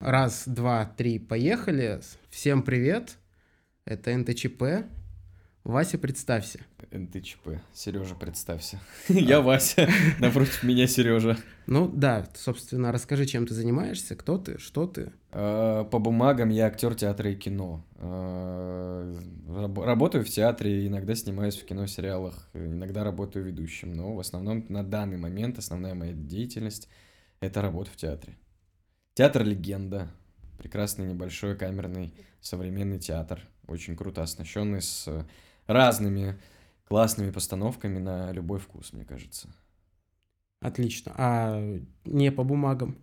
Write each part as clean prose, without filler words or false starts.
Раз, два, три, поехали. Всем привет. Это НТЧП. Вася, представься. НТЧП. Сережа, представься. Я Вася. Напротив меня Сережа. Ну да, собственно, расскажи, чем ты занимаешься, кто ты, что ты. По бумагам я актер театра и кино. Работаю в театре, иногда снимаюсь в кино-сериалах, иногда работаю ведущим, но в основном на данный момент основная моя деятельность — это работа в театре. Театр Легенда. Прекрасный небольшой камерный современный театр. Очень круто оснащенный с разными классными постановками на любой вкус, мне кажется. Отлично. А не по бумагам?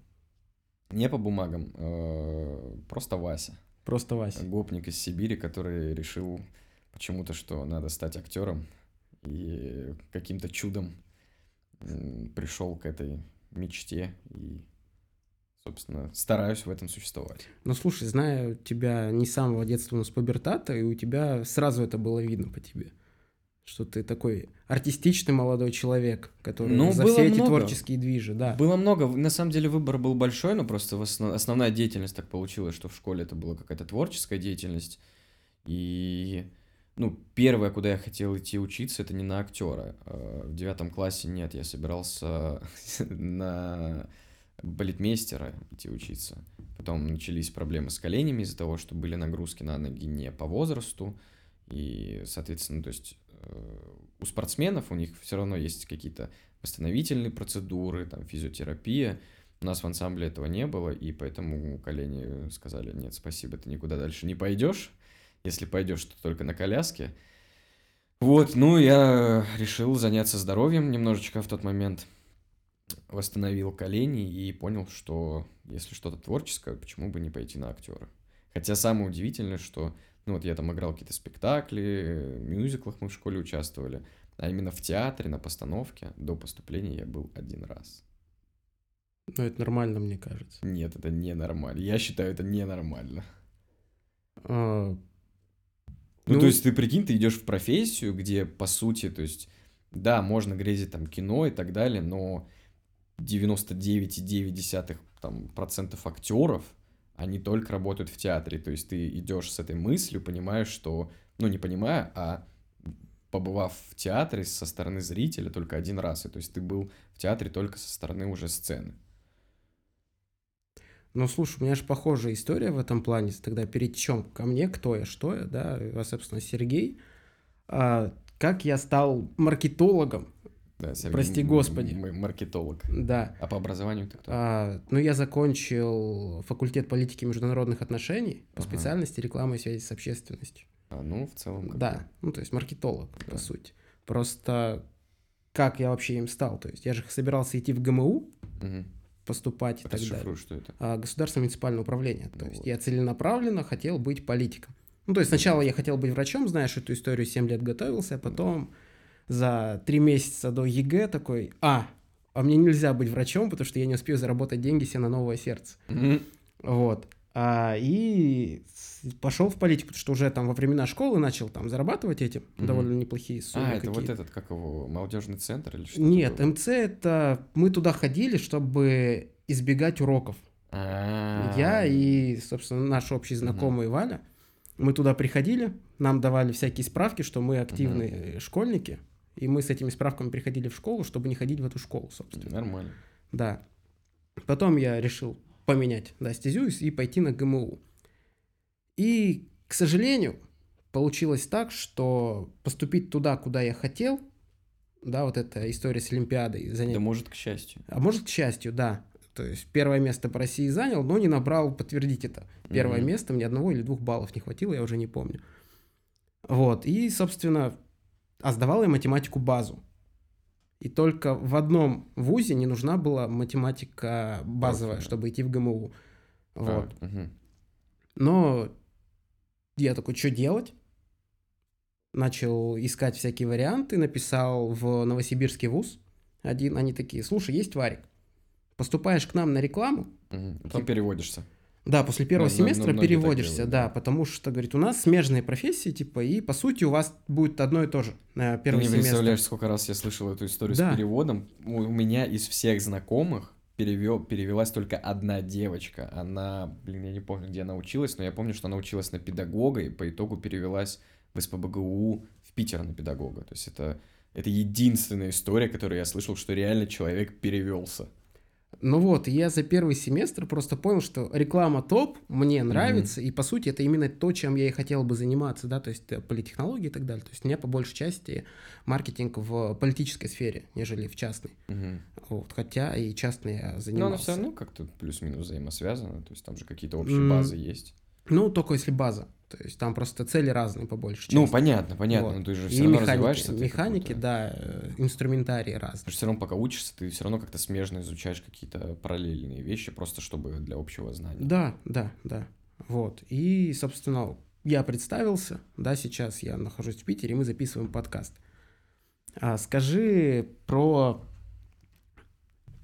Не по бумагам. Просто Вася. Просто Вася. Гопник из Сибири, который решил почему-то, что надо стать актером. И каким-то чудом пришел к этой мечте и... Собственно, стараюсь в этом существовать. Ну, слушай, знаю тебя не с самого детства, но с пубертата, и у тебя сразу это было видно по тебе, что ты такой артистичный молодой человек, который за все эти творческие движи. Да. Было много. На самом деле выбор был большой, но просто основная деятельность так получилась, что в школе это была какая-то творческая деятельность. И, первое, куда я хотел идти учиться, это не на актера. В 9 классе нет, я собирался на... балетмейстера идти учиться. Потом начались проблемы с коленями из-за того, что были нагрузки на ноги не по возрасту. И, соответственно, то есть у спортсменов у них все равно есть какие-то восстановительные процедуры, там, физиотерапия. У нас в ансамбле этого не было, и поэтому колени сказали: нет, спасибо, ты никуда дальше не пойдешь. Если пойдешь, то только на коляске. Вот, я решил заняться здоровьем немножечко в тот момент. Восстановил колени и понял, что если что-то творческое, почему бы не пойти на актера. Хотя самое удивительное, что я там играл какие-то спектакли, в мюзиклах мы в школе участвовали, а именно в театре, на постановке до поступления я был 1 раз. Это нормально, мне кажется. Нет, это не нормально. Я считаю, это ненормально. То есть ты прикинь, ты идешь в профессию, где по сути, то есть да, можно грезить там кино и так далее, но 99,9% актеров, они только работают в театре. То есть ты идешь с этой мыслью, понимаешь, что... не понимая, а побывав в театре со стороны зрителя только 1 раз. И то есть ты был в театре только со стороны уже сцены. Слушай, у меня же похожая история в этом плане. Тогда перетечем ко мне, кто я, что я, да, собственно, Сергей. Как я стал маркетологом? Да, прости господи. Маркетолог. Да. А по образованию ты кто? Я закончил факультет политики и международных отношений по специальности реклама и связи с общественностью. В целом... Как-то. Да, то есть маркетолог, по сути. Просто как я вообще им стал? То есть я же собирался идти в ГМУ, поступать и так далее. Что это? Государственное муниципальное управление. То есть я целенаправленно хотел быть политиком. То есть сначала я хотел быть врачом, знаешь, эту историю 7 лет готовился, а потом... За 3 месяца до ЕГЭ такой: а мне нельзя быть врачом, потому что я не успею заработать деньги себе на новое сердце. Вот. И пошел в политику, потому что уже там во времена школы начал там зарабатывать эти довольно неплохие суммы. Это какие-то. Вот этот, как его, молодежный центр или что? Нет, такое? МЦ это... Мы туда ходили, чтобы избегать уроков. Я и, собственно, наш общий знакомый Валя, мы туда приходили, нам давали всякие справки, что мы активные школьники. И мы с этими справками приходили в школу, чтобы не ходить в эту школу, собственно. Нормально. Да. Потом я решил поменять стезю и пойти на ГМУ. И, к сожалению, получилось так, что поступить туда, куда я хотел, вот эта история с Олимпиадой. Да может, к счастью. А может, к счастью, да. То есть 1 место по России занял, но не набрал, подтвердить это, 1 место, мне 1 или 2 баллов не хватило, я уже не помню. Вот, и, собственно, сдавал я математику базу. И только в одном вузе не нужна была математика базовая, чтобы идти в ГМУ. Вот. Но я такой: что делать? Начал искать всякие варианты, написал в новосибирский вуз один, они такие: слушай, есть варик. Поступаешь к нам на рекламу. Потом переводишься. Да, после 1-го семестра переводишься, да, потому что, говорит, у нас смежные профессии, и, по сути, у вас будет одно и то же на 1-й семестр. Ты не представляешь, сколько раз я слышал эту историю с переводом. У меня из всех знакомых перевелась только одна девочка. Она, блин, я не помню, где она училась, но я помню, что она училась на педагога и по итогу перевелась в СПбГУ в Питер на педагога. То есть это единственная история, которую я слышал, что реально человек перевелся. Ну вот, я за первый семестр просто понял, что реклама топ, мне нравится, и, по сути, это именно то, чем я и хотел бы заниматься, да, то есть политтехнологии и так далее. То есть у меня, по большей части, маркетинг в политической сфере, нежели в частной. Вот, хотя и частной я занимался. Но она все равно как-то плюс-минус взаимосвязана, то есть там же какие-то общие базы есть. Ну, только если база. То есть там просто цели разные, по большей части. Ну, понятно, понятно. Вот. Но ты же все равно развиваешься. Механики, да, инструментарии разные. Потому что все равно, пока учишься, ты все равно как-то смежно изучаешь какие-то параллельные вещи, просто чтобы для общего знания. Да, да, да. Вот. И, собственно, я представился, да, сейчас я нахожусь в Питере, и мы записываем подкаст. А скажи про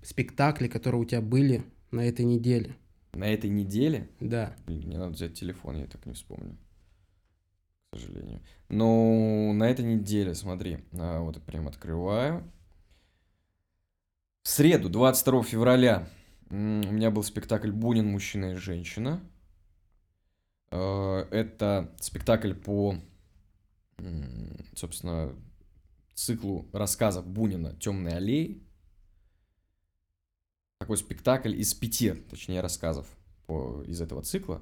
спектакли, которые у тебя были на этой неделе. На этой неделе? Да. Блин, мне надо взять телефон, я так не вспомню. К сожалению. Но на этой неделе, смотри, вот прям открываю. В среду, 22 февраля, у меня был спектакль «Бунин. Мужчина и женщина». Это спектакль по, собственно, циклу рассказов Бунина «Тёмные аллеи». Такой спектакль из 5, точнее, рассказов из этого цикла.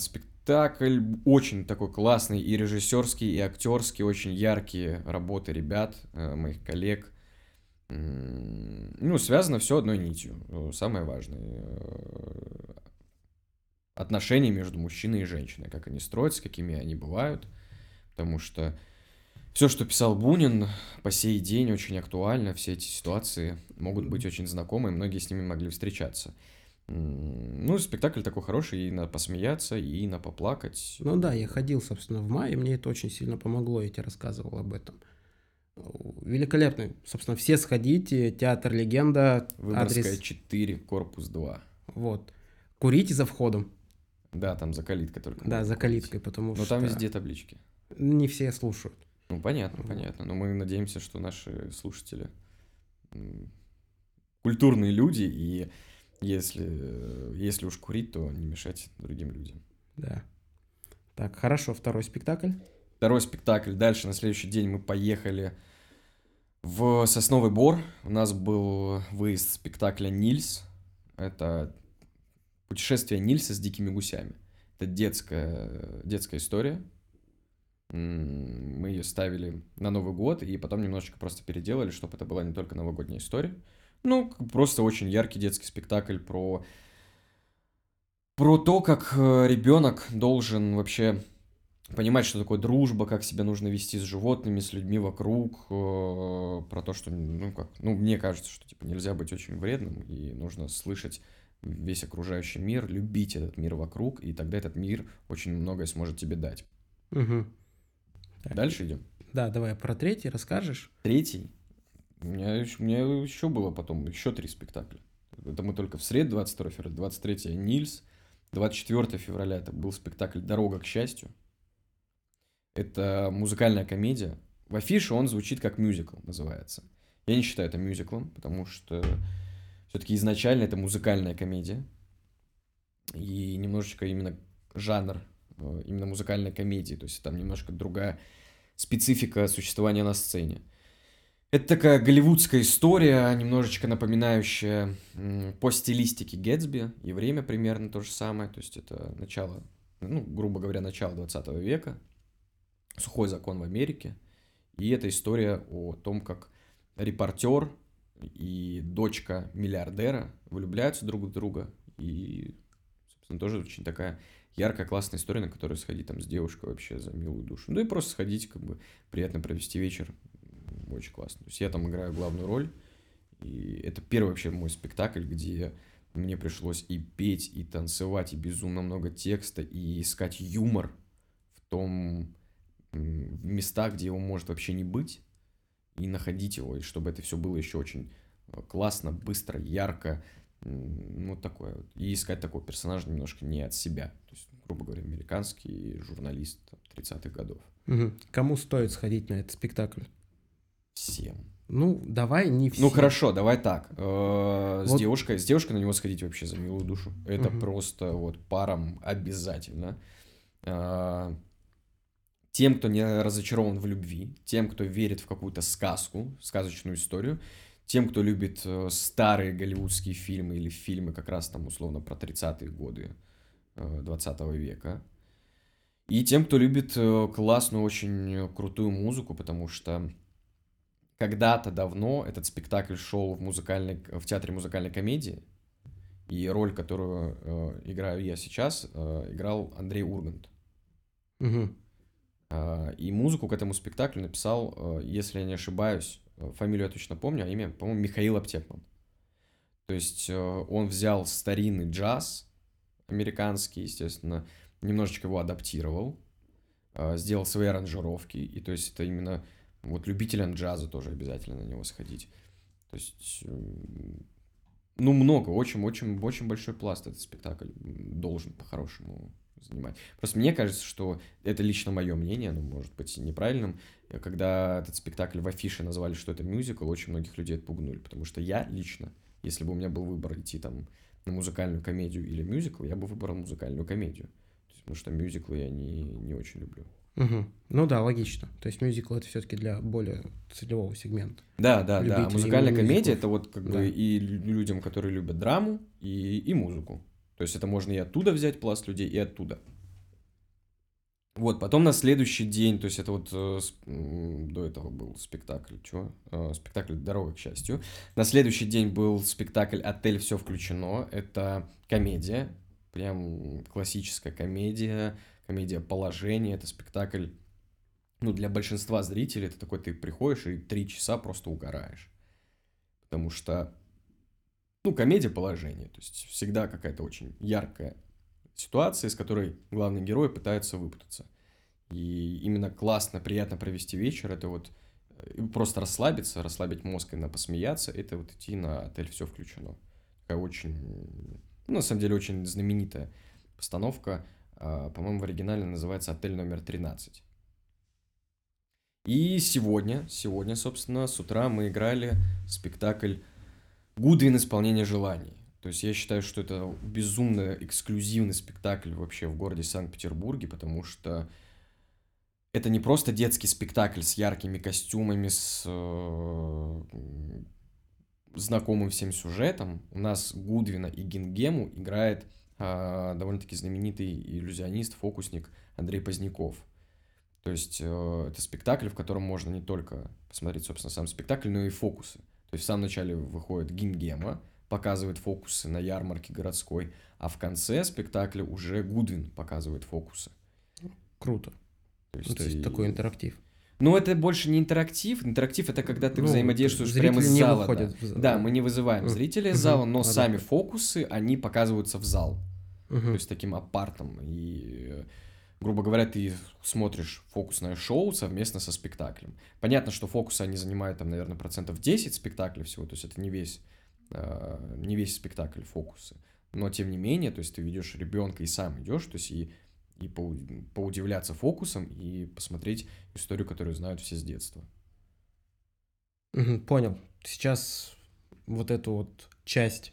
Спектакль очень такой классный, и режиссерский, и актерский, очень яркие работы ребят, моих коллег. Ну, связано все одной нитью. Самое важное. Отношения между мужчиной и женщиной, как они строятся, какими они бывают. Потому что все, что писал Бунин, по сей день очень актуально, все эти ситуации могут быть очень знакомы, многие с ними могли встречаться. Ну, спектакль такой хороший, и на посмеяться, и на поплакать. Ну да, я ходил, собственно, в мае, мне это очень сильно помогло, я тебе рассказывал об этом. Великолепно, собственно, все сходите, Театр Легенда, Выборгская, адрес... 4, корпус 2. Вот, курите за входом. Да, там за калиткой только. Да, за калиткой, потому что... Но там везде таблички. Не все слушают. Ну, понятно, понятно. Но мы надеемся, что наши слушатели культурные люди, и если уж курить, то не мешать другим людям. Да. Так, хорошо, второй спектакль. Второй спектакль. Дальше на следующий день мы поехали в Сосновый Бор. У нас был выезд спектакля «Нильс». Это путешествие Нильса с дикими гусями. Это детская история. Мы ее ставили на Новый год и потом немножечко просто переделали, чтобы это была не только новогодняя история. Ну, просто очень яркий детский спектакль про то, как ребенок должен вообще понимать, что такое дружба, как себя нужно вести с животными, с людьми вокруг, про то, что, мне кажется, что типа нельзя быть очень вредным и нужно слышать весь окружающий мир, любить этот мир вокруг, и тогда этот мир очень многое сможет тебе дать. Угу. Дальше идем. Да, давай про третий расскажешь. Третий? У меня еще было потом, еще 3 спектакля. Это мы только в среду, 22 февраля, 23 Нильс, 24 февраля это был спектакль «Дорога к счастью». Это музыкальная комедия. В афише он звучит как мюзикл, называется. Я не считаю это мюзиклом, потому что все-таки изначально это музыкальная комедия. И немножечко именно жанр именно музыкальной комедии, то есть там немножко другая специфика существования на сцене. Это такая голливудская история, немножечко напоминающая по стилистике Гэтсби, и время примерно то же самое, то есть это начало, грубо говоря, начало 20 века, сухой закон в Америке, и это история о том, как репортер и дочка миллиардера влюбляются друг в друга, и, собственно, тоже очень такая яркая, классная история, на которую сходить там с девушкой вообще за милую душу. Ну и просто сходить, приятно провести вечер. Очень классно. То есть я там играю главную роль. И это первый вообще мой спектакль, где мне пришлось и петь, и танцевать, и безумно много текста, и искать юмор в местах, где его может вообще не быть, и находить его, и чтобы это все было еще очень классно, быстро, ярко. Вот такое вот. И искать такого персонажа немножко не от себя. То есть, грубо говоря, американский журналист 30-х годов. Угу. Кому стоит сходить на этот спектакль? Всем. Ну, давай не все. Ну, хорошо, давай так. Вот. С девушкой на него сходить вообще за милую душу. Это просто вот парам обязательно. Тем, кто не разочарован в любви, тем, кто верит в какую-то сказку, сказочную историю, тем, кто любит старые голливудские фильмы или фильмы как раз там условно про 30-е годы 20 века. И тем, кто любит классную, очень крутую музыку, потому что когда-то давно этот спектакль шел в театре музыкальной комедии, и роль, которую играю я сейчас, играл Андрей Ургант. Угу. И музыку к этому спектаклю написал, если я не ошибаюсь, фамилию я точно помню, а имя, по-моему, Михаил Аптекман. То есть он взял старинный джаз, американский, естественно, немножечко его адаптировал, сделал свои аранжировки, и то есть это именно вот любителям джаза тоже обязательно на него сходить. То есть, ну, много, очень-очень-очень большой пласт этот спектакль должен по-хорошему занимать. Просто мне кажется, что это лично мое мнение, оно может быть неправильным, когда этот спектакль в афише назвали, что это мюзикл, очень многих людей отпугнули, потому что я лично, если бы у меня был выбор идти там на музыкальную комедию или мюзикл, я бы выбрал музыкальную комедию. Потому что мюзиклы я не очень люблю. Угу. Ну да, логично. То есть мюзиклы — это все-таки для более целевого сегмента. Да. Музыкальная комедия — это вот как бы и людям, которые любят драму, и музыку. То есть это можно и оттуда взять пласт людей, и оттуда. Вот, потом на следующий день, то есть это вот до этого был спектакль, спектакль «Дорога к счастью». На следующий день был спектакль «Отель, все включено». Это комедия. Прям классическая комедия положения, это спектакль, ну, для большинства зрителей, это такой, ты приходишь и 3 часа просто угораешь, потому что, ну, комедия положения, то есть всегда какая-то очень яркая ситуация, из которой главный герой пытается выпутаться, и именно классно, приятно провести вечер, это вот просто расслабить мозг, и посмеяться, это вот идти на «Отель, все включено», такая очень... Ну, на самом деле, очень знаменитая постановка. По-моему, в оригинале называется «Отель номер 13». И сегодня, собственно, с утра мы играли спектакль «Гудвин. Исполнение желаний». То есть я считаю, что это безумно эксклюзивный спектакль вообще в городе Санкт-Петербурге, потому что это не просто детский спектакль с яркими костюмами, с знакомым всем сюжетом. У нас Гудвина и Гингему играет довольно-таки знаменитый иллюзионист, фокусник Андрей Поздняков. То есть это спектакль, в котором можно не только посмотреть, собственно, сам спектакль, но и фокусы. То есть в самом начале выходит Гингема, показывает фокусы на ярмарке городской, а в конце спектакля уже Гудвин показывает фокусы. Круто. То есть такой интерактив. Но это больше не интерактив. Интерактив — это когда ты взаимодействуешь прямо из зала. Да, мы не вызываем зрителей из зала, но сами фокусы, они показываются в зал. То есть таким апартом. И, грубо говоря, ты смотришь фокусное шоу совместно со спектаклем. Понятно, что фокусы, они занимают, там, наверное, 10% спектакля всего. То есть это не весь спектакль фокусы. Но, тем не менее, то есть ты ведешь ребенка и сам идешь, то есть и поудивляться фокусом, и посмотреть историю, которую знают все с детства. Понял. Сейчас вот эту вот часть,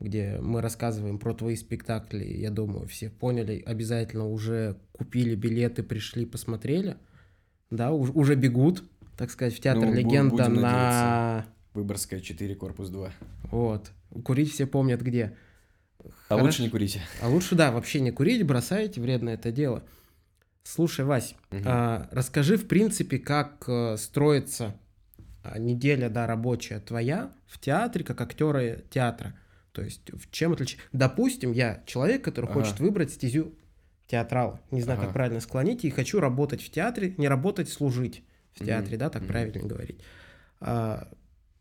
где мы рассказываем про твои спектакли, я думаю, все поняли, обязательно уже купили билеты, пришли, посмотрели, да, уже бегут, так сказать, в Театр Легенда на... Выборгская, 4, корпус 2. Вот. Курить все помнят где. А лучше не курить. А лучше, да, вообще не курить, бросайте, вредно это дело. Слушай, Вась, расскажи, в принципе, как строится неделя, да, рабочая твоя в театре, как актеры театра. То есть в чем отличается? Допустим, я человек, который хочет выбрать стезю театрала, не знаю, как правильно склонить, и хочу работать в театре, не работать, служить в театре, да, так правильно говорить.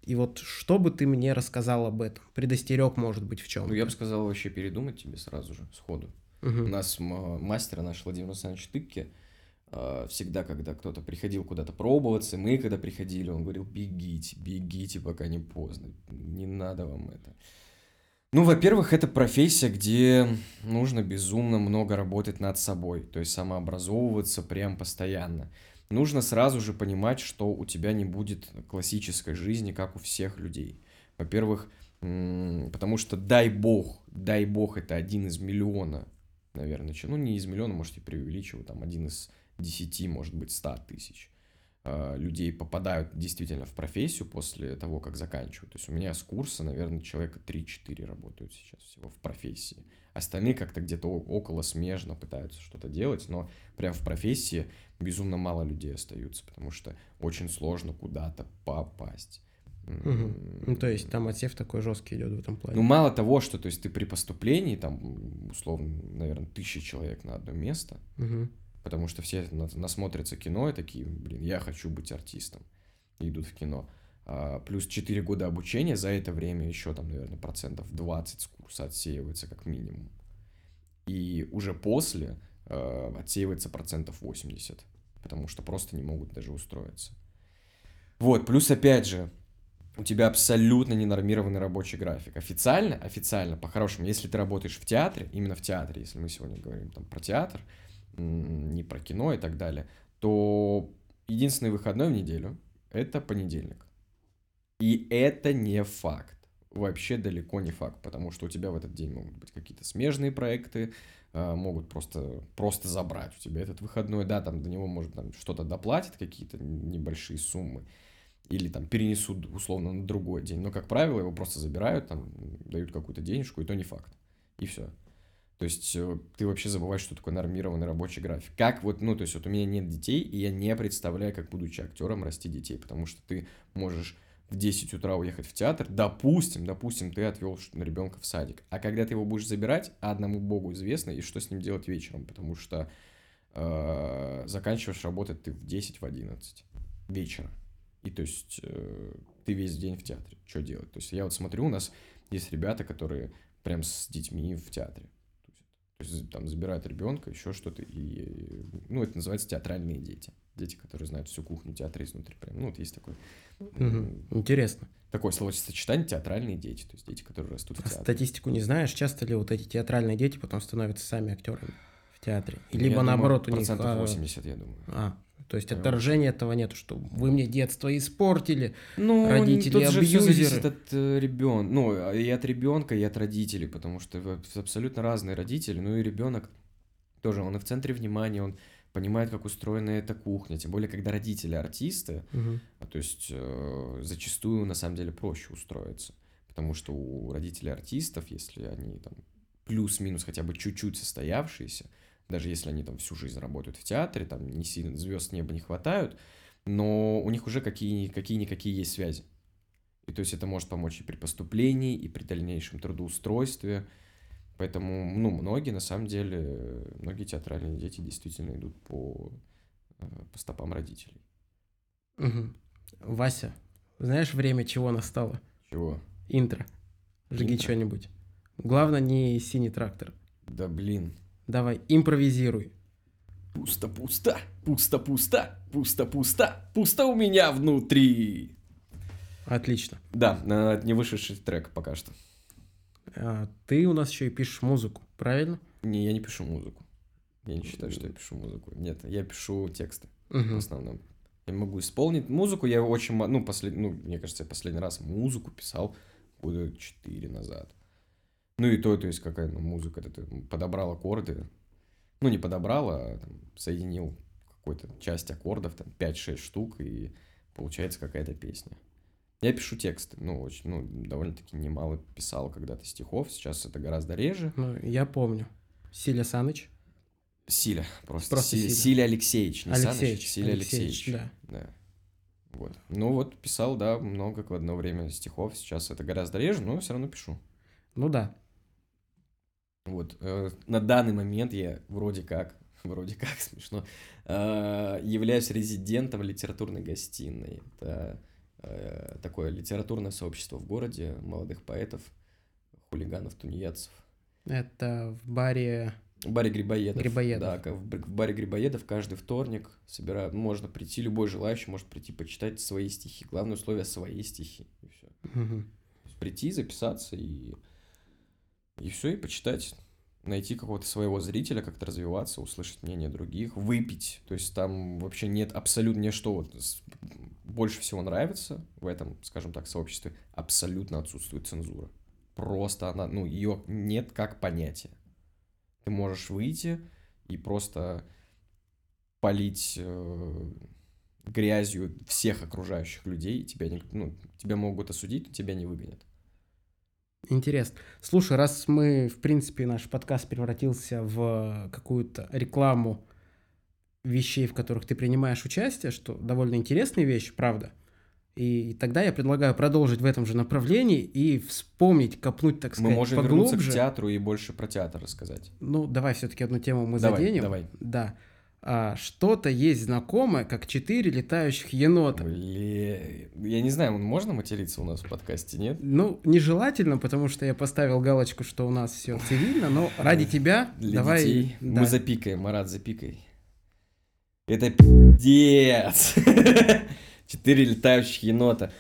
И вот что бы ты мне рассказал об этом? Предостерег, может быть, в чем? Ну, я бы сказал вообще передумать тебе сразу же, сходу. У нас мастер наш Владимир Александрович Тыкки, всегда, когда кто-то приходил куда-то пробоваться, мы когда приходили, он говорил: бегите, пока не поздно, не надо вам это. Ну, во-первых, это профессия, где нужно безумно много работать над собой, то есть самообразовываться прям постоянно. нужно сразу же понимать, что у тебя не будет классической жизни, как у всех людей. Во-первых, потому что дай бог, это один из миллиона, наверное, ну не из миллиона, может, и преувеличиваю, там один из 10, может быть, 100 тысяч людей попадают действительно в профессию после того, как заканчивают. То есть у меня с курса, наверное, человека 3-4 работают сейчас всего в профессии. Остальные как-то где-то около смежно пытаются что-то делать, но прям в профессии безумно мало людей остаются, потому что очень сложно куда-то попасть. Угу. Ну, то есть там отсев такой жесткий идет в этом плане. Ну, мало того, что то есть ты при поступлении, там, условно, наверное, 1000 человек на одно место, угу. Потому что все насмотрятся кино и такие, блин, я хочу быть артистом, и идут в кино. Плюс 4 года обучения, за это время еще там, наверное, 20% с курса отсеивается как минимум. И уже после отсеивается 80%, потому что просто не могут даже устроиться. Вот, плюс опять же, у тебя абсолютно ненормированный рабочий график. Официально, по-хорошему, если ты работаешь в театре, именно в театре, если мы сегодня говорим там про театр, не про кино и так далее, то единственный выходной в неделю – это понедельник. И это не факт. Вообще далеко не факт, потому что у тебя в этот день могут быть какие-то смежные проекты, могут просто забрать у тебя этот выходной. Да, там до него, может, там что-то доплатят, какие-то небольшие суммы, или там перенесут условно на другой день. Но, как правило, его просто забирают, там дают какую-то денежку, и то не факт. И все. То есть ты вообще забываешь, что такое нормированный рабочий график. Как вот, ну, то есть вот у меня нет детей, и я не представляю, как, будучи актером, расти детей, потому что ты можешь в 10 утра уехать в театр, допустим, ты отвел ребенка в садик, а когда ты его будешь забирать, одному богу известно, и что с ним делать вечером, потому что заканчиваешь работать ты в 10, в 11 вечера, и то есть ты весь день в театре, что делать? То есть я вот смотрю, у нас есть ребята, которые прям с детьми в театре, там забирают ребенка, еще что-то, и, ну, это называется театральные дети. Дети, которые знают всю кухню театра изнутри. Прям, ну, вот есть такой... Интересно. Такое словосочетание «театральные дети», то есть дети, которые растут в театре. Статистику не знаешь, часто ли вот эти театральные дети потом становятся сами актерами в театре? Либо я наоборот думаю, у них... 80%, я думаю. То есть отторжения этого нету, что вы мне детство испортили, ну, родители абьюзеры. Ну, тут же все зависит от ребенка, ну, и от ребенка, и от родителей, потому что абсолютно разные родители, ну, и ребенок тоже, он и в центре внимания, он понимает, как устроена эта кухня, тем более, когда родители артисты, то есть зачастую, на самом деле, проще устроиться, потому что у родителей артистов, если они там плюс-минус хотя бы чуть-чуть состоявшиеся, даже если они там всю жизнь работают в театре, там не сильно звезд неба не хватают, но у них уже какие-никакие есть связи. И то есть это может помочь и при поступлении, и при дальнейшем трудоустройстве. Поэтому, ну, многие театральные дети действительно идут по стопам родителей. Угу. Вася, знаешь, время чего настало? Чего? Интро. Жги что-нибудь. Главное, не синий трактор. Да блин. Давай, импровизируй. Пусто-пусто, пусто-пусто, пусто-пусто, пусто у меня внутри. Отлично. Да, не вышедший трек пока что. А ты у нас еще и пишешь музыку, правильно? Не, я не пишу музыку. Я не считаю, что я пишу музыку. Нет, я пишу тексты в основном. Я могу исполнить музыку. Я очень, мне кажется, я последний раз музыку писал года 4 назад. Ну и то есть какая-то музыка, ты подобрал аккорды, ну не подобрал, а там, соединил какую-то часть аккордов, там 5-6 штук, и получается какая-то песня. Я пишу тексты, довольно-таки немало писал когда-то стихов, сейчас это гораздо реже. Ну, я помню. Силя Саныч. Силя, просто Силя Алексеевич, не Алексеевич, Саныч, Силя Алексеевич. Да. Вот. Ну вот, писал, да, много в одно время стихов, сейчас это гораздо реже, но все равно пишу. Ну да. Вот, на данный момент я вроде как, смешно, являюсь резидентом литературной гостиной. Это такое литературное сообщество в городе молодых поэтов, хулиганов, тунеядцев. Это в баре... Грибоедов. Да, в баре Грибоедов каждый вторник собирают, можно прийти, любой желающий может прийти почитать свои стихи. Главное условие — свои стихи. И все. Угу. Прийти, записаться и все, и почитать. найти какого-то своего зрителя, как-то развиваться, услышать мнение других, выпить. То есть там вообще нет абсолютно ничто. Вот, больше всего нравится в этом, скажем так, сообществе. Абсолютно отсутствует цензура. Просто она, ну, ее нет как понятия. Ты можешь выйти и просто палить грязью всех окружающих людей. Тебя, ну, тебя могут осудить, но тебя не выгонят. Интересно. Слушай, раз мы, в принципе, наш подкаст превратился в какую-то рекламу вещей, в которых ты принимаешь участие, что довольно интересная вещь, правда. И тогда я предлагаю продолжить в этом же направлении и вспомнить, копнуть, так сказать, поглубже. Мы можем вернуться к театру и больше про театр рассказать. Ну, давай все-таки одну тему мы заденем. Давай. А, что-то есть знакомое, как 4 летающих енота. Блин, я не знаю, можно материться у нас в подкасте, нет? Ну, нежелательно, потому что я поставил галочку, что у нас все цивильно, но ради тебя давай... Детей. Да. Мы запикаем, Марат, запикай. Это пиздец! 4 летающих енота.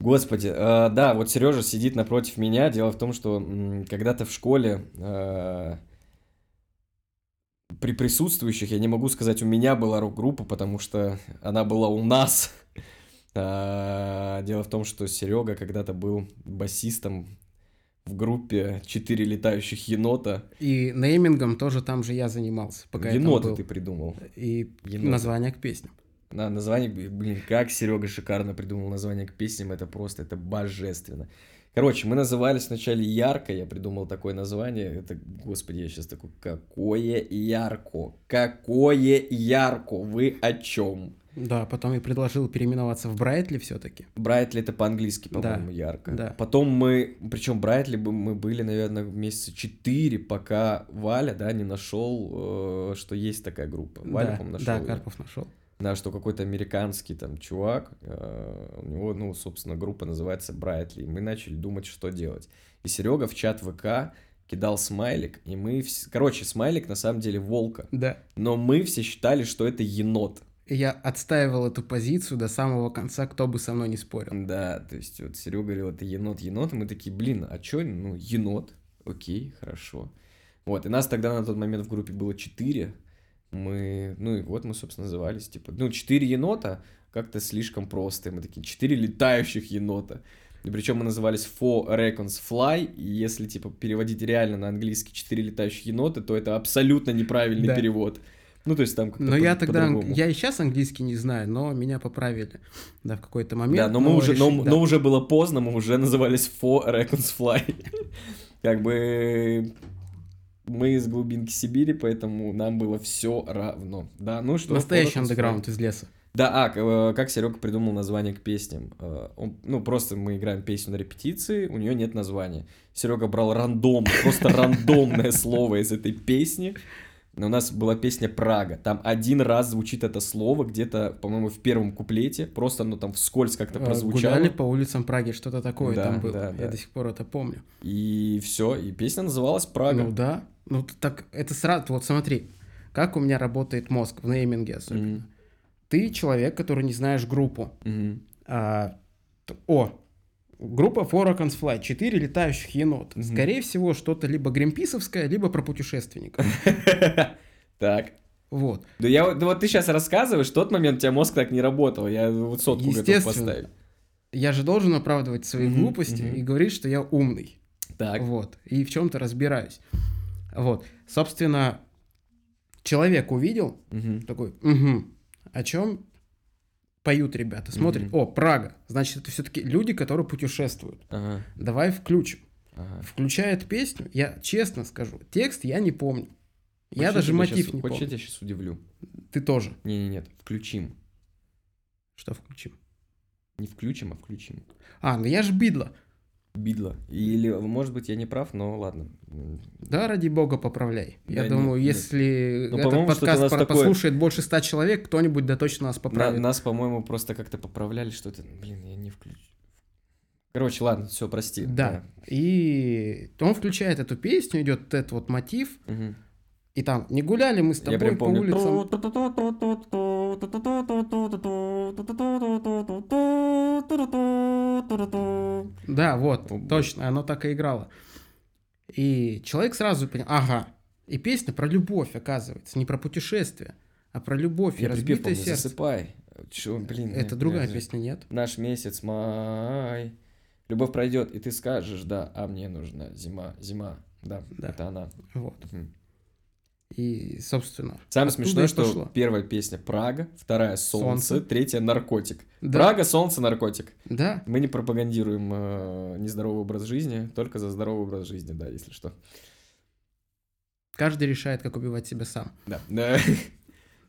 Господи, да, вот Сережа сидит напротив меня. Дело в том, что когда-то в школе... При присутствующих, я не могу сказать, у меня была рок-группа, потому что она была у нас. Дело в том, что Серега когда-то был басистом в группе «Четыре летающих енота». И неймингом тоже там же я занимался, пока я там был. Енота ты придумал. И название к песням. Название, блин, как Серега шикарно придумал название к песням, это просто, это божественно. Короче, мы назывались вначале «Ярко», я придумал такое название, это, господи, я сейчас такой, какое ярко, вы о чем? Да, потом я предложил переименоваться в «Брайтли» все-таки. «Брайтли» — это по-английски, по-моему, да. «Ярко». Да. Потом мы, причем «Брайтли» мы были, наверное, месяца 4, пока Валя, да, не нашел, что есть такая группа. Валя, да, по-моему, нашел. Да, Карпов нашел. Да, что какой-то американский там чувак, у него, ну, собственно, группа называется «Брайтли», и мы начали думать, что делать. И Серега в чат ВК кидал смайлик, и мы... Короче, смайлик на самом деле волка. Да. Но мы все считали, что это енот. Я отстаивал эту позицию до самого конца, кто бы со мной не спорил. Да, то есть вот Серега говорил, это енот, и мы такие, блин, а чё, ну, енот, окей, хорошо. Вот, и нас тогда на тот момент в группе было 4. Мы, ну и вот мы, собственно, назывались, типа, ну, 4 енота как-то слишком просто. Мы такие, 4 летающих енота. И причем мы назывались Four Recons Fly, и если, типа, переводить реально на английский 4 летающих енота, то это абсолютно неправильный перевод. Ну, то есть там как-то по-другому. Но я и сейчас английский не знаю, но меня поправили, да, в какой-то момент. Да, но уже было поздно, мы уже назывались Four Recons Fly. Как бы... Мы из глубинки Сибири, поэтому нам было все равно. Да, ну что. Настоящий андеграунд из леса. Да, как Серега придумал название к песням. Ну, просто мы играем песню на репетиции, у нее нет названия. Серега брал просто рандомное слово из этой песни. У нас была песня «Прага». Там один раз звучит это слово, где-то, по-моему, в первом куплете. Просто оно там вскользь как-то прозвучало. Гуляли по улицам Праги, что-то такое там было. Да, Я до сих пор это помню. И все, и песня называлась «Прага». Ну да. Ну так это сразу... Вот смотри, как у меня работает мозг в нейминге особенно. Mm-hmm. Ты человек, который не знаешь группу. Mm-hmm. Группа Four Recons Fly, 4 летающих енота. Mm-hmm. Скорее всего, что-то либо гринписовское, либо про путешественников. Так. Вот. Да вот ты сейчас рассказываешь, в тот момент у тебя мозг так не работал. Я вот сотку готов поставить. Я же должен оправдывать свои глупости и говорить, что я умный. Так. Вот. И в чем-то разбираюсь. Вот. Собственно, человек увидел, такой, о чем... Поют ребята, смотрят, о, Прага, значит, это все-таки люди, которые путешествуют. Ага. Давай включим. Ага. Включает песню, я честно скажу, текст я не помню. Хочешь, я даже мотив не помню. Хочешь, я тебя сейчас удивлю? Ты тоже. Нет, включим. Что включим? Не включим, а включим. Ну я ж бидло. Бидло. Или, может быть, я не прав, но ладно. Да, ради бога, поправляй. Да, я думаю, если этот подкаст послушает больше 100 человек, кто-нибудь да точно нас поправит. Нас, по-моему, просто как-то поправляли, что-то... Блин, я не включу. Короче, ладно, все, прости. Да. И он включает эту песню, идет вот этот вот мотив, и там «Не гуляли мы с тобой по улицам». Да, вот, точно, оно так и играло. И человек сразу понял, ага, И песня про любовь, оказывается, не про путешествие, а про любовь и разбитое сердце. Я засыпай. Чё, блин. Это другая песня, нет? Наш месяц май. Любовь пройдет, и ты скажешь, да, а мне нужна зима, зима. Да, да. Это она. Вот. Угу. И, собственно... Самое смешное, что пошло. Первая песня «Прага», вторая «Солнце», третья «Наркотик». Да. «Прага», «Солнце», «Наркотик». Да. Мы не пропагандируем нездоровый образ жизни, только за здоровый образ жизни, да, если что. Каждый решает, как убивать себя сам. Да.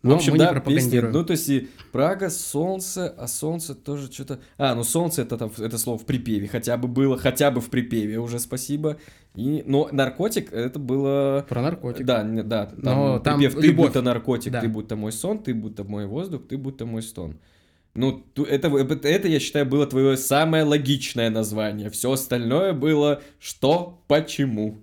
В общем, да, песни, ну, то есть и «Прага», «Солнце», а «Солнце» тоже что-то... А, ну «Солнце» — это там это слово в припеве, хотя бы было, хотя бы в припеве уже, спасибо. И, но «Наркотик» — это было... Про наркотик. Да, да, там, но там припев «Ты будто наркотик, да. Ты будто мой сон, ты будто мой воздух, ты будто мой стон». Ну, это, я считаю, было твое самое логичное название. Все остальное было «Что? Почему?».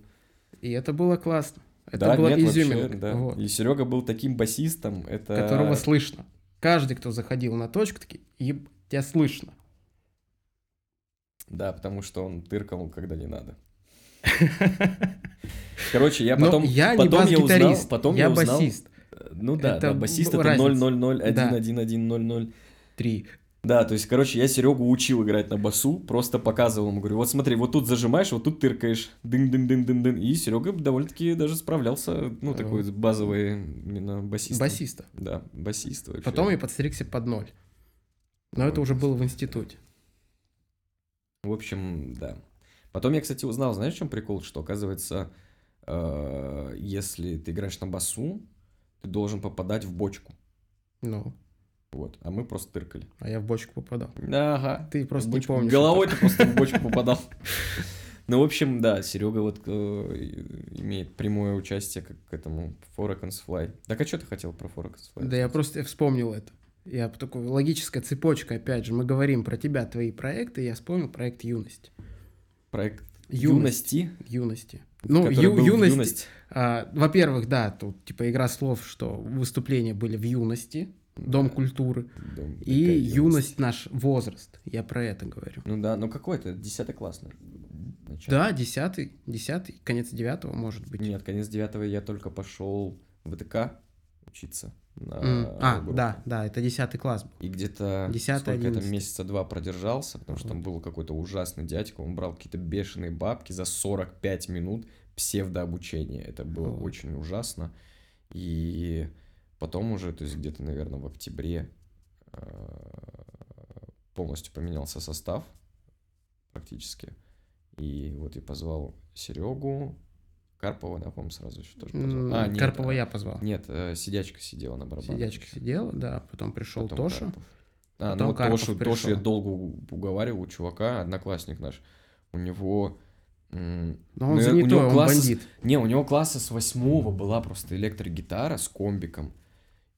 И это было классно. Это да, была нет, изюминка. Вообще, да. Вот. И Серега был таким басистом, это... которого слышно. Каждый, кто заходил на точку, такие, тебя слышно. Да, потому что он тыркал, когда не надо. Короче, я потом я узнал... Потом я басист. Ну да, это да, басист — это 0-0-0-1-1-1-0-0-3. Да, то есть, короче, я Серегу учил играть на басу, просто показывал ему, говорю, вот смотри, вот тут зажимаешь, вот тут тыркаешь, дын-дын-дын-дын-дын, и Серега довольно-таки даже справлялся, ну, такой базовый именно басист. Басиста. Да, басист вообще. Потом я подстригся под 0, но это уже было в институте. В общем, да. Потом я, кстати, узнал, знаешь, в чем прикол, что, оказывается, если ты играешь на басу, ты должен попадать в бочку. Ну... Вот, а мы просто тыркали. А я в бочку попадал. Ага. Ты просто не помнишь. Головой ты просто в бочку попадал. Ну, в общем, да, Серега вот имеет прямое участие к этому Four Recons Fly. Так а что ты хотел про Four Recons Fly? Да я просто вспомнил это. Я такой, логическая цепочка, опять же, мы говорим про тебя, твои проекты, я вспомнил проект «Юность». Проект «Юности»? «Юности». Ну, «Юность». Во-первых, да, тут типа игра слов, что выступления были в «Юности». Дом культуры. Дом, и юность, наш возраст. Я про это говорю. Ну да, ну какой это? 10-й класс. Начало. Да, 10-й, конец 9-го, может быть. Нет, конец 9-го я только пошел в ДК учиться. Да, это 10 класс был. И где-то 10-й, сколько это, месяца 2 продержался, потому что там был какой-то ужасный дядька, он брал какие-то бешеные бабки за 45 минут псевдообучения. Это было очень ужасно. И... Потом уже, то есть где-то, наверное, в октябре полностью поменялся состав практически. И вот я позвал Серегу, Карпова, да, по-моему, сразу еще тоже позвал. А, нет, Карпова я позвал. Нет, Сидячка сидела на барабанах. Сидячка сидела, да, потом пришел Тоша. Тошу я долго уговаривал у чувака, одноклассник наш, у него... Но он занятой, он бандит. Не, у него класса с 8-го была просто электрогитара с комбиком.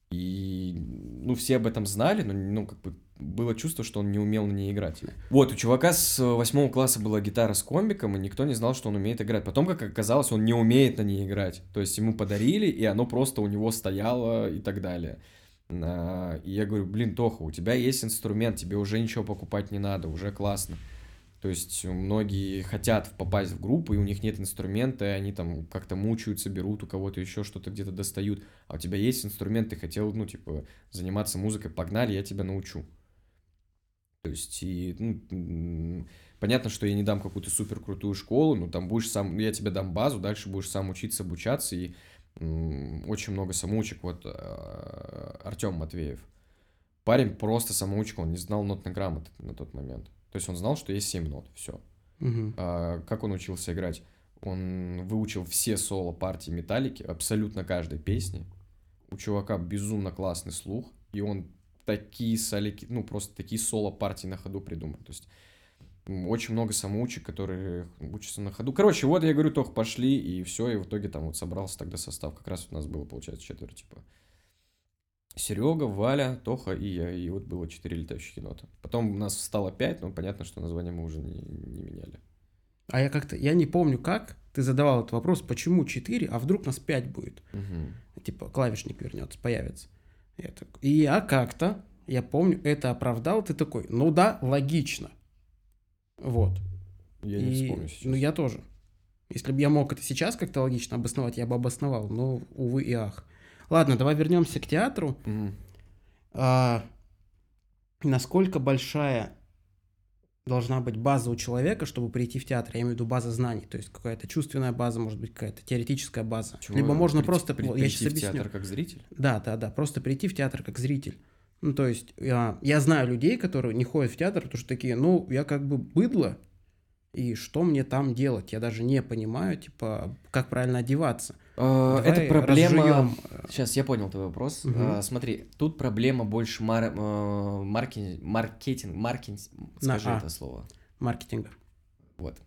И, ну, все об этом знали, но, ну, как бы было чувство, что он не умел на ней играть. Вот, у чувака с 8 класса была гитара с комбиком, и никто не знал, что он умеет играть. Потом, как оказалось, он не умеет на ней играть. То есть ему подарили, и оно просто у него стояло и так далее. И я говорю, блин, Тоха, у тебя есть инструмент, тебе уже ничего покупать не надо, уже классно. То есть многие хотят попасть в группу, и у них нет инструмента, и они там как-то мучаются, берут у кого-то еще что-то, где-то достают. А у тебя есть инструмент, ты хотел, ну, типа, заниматься музыкой, погнали, я тебя научу. То есть, и, ну, понятно, что я не дам какую-то суперкрутую школу, но там будешь сам, я тебе дам базу, дальше будешь сам учиться, обучаться, и очень много самоучек, вот Артем Матвеев. Парень просто самоучка, он не знал нотной грамоты на тот момент. То есть он знал, что есть 7 нот, все. Угу. А как он учился играть? Он выучил все соло-партии «Металлики», абсолютно каждой песни. У чувака безумно классный слух, и он такие солики, ну просто такие соло-партии на ходу придумал. То есть очень много самоучек, которые учатся на ходу. Короче, вот я говорю, Тох, пошли, и все, и в итоге там вот собрался тогда состав. Как раз у нас было, получается, 4 типа. Серега, Валя, Тоха и я, и вот было 4 летающих енота. Потом у нас стало 5, но понятно, что название мы уже не меняли. А я как-то, я не помню как, ты задавал этот вопрос, почему 4, а вдруг нас 5 будет? Угу. Типа клавишник вернется, появится. Я так... И я как-то, я помню, это оправдал, ты такой, ну да, логично. Вот. Я не вспомню сейчас. Ну я тоже. Если бы я мог это сейчас как-то логично обосновать, я бы обосновал, но, увы и ах. Ладно, давай вернемся к театру. Mm. Насколько большая должна быть база у человека, чтобы прийти в театр? Я имею в виду база знаний, то есть какая-то чувственная база, может быть, какая-то теоретическая база. Чего? Либо можно прийти в театр как зритель? Да, просто прийти в театр как зритель. Ну, то есть я знаю людей, которые не ходят в театр, потому что такие, я как бы быдло, и что мне там делать? Я даже не понимаю, как правильно одеваться. Это проблема... Разжуем. Сейчас, я понял твой вопрос. Угу. Смотри, тут проблема больше маркетинга. Вот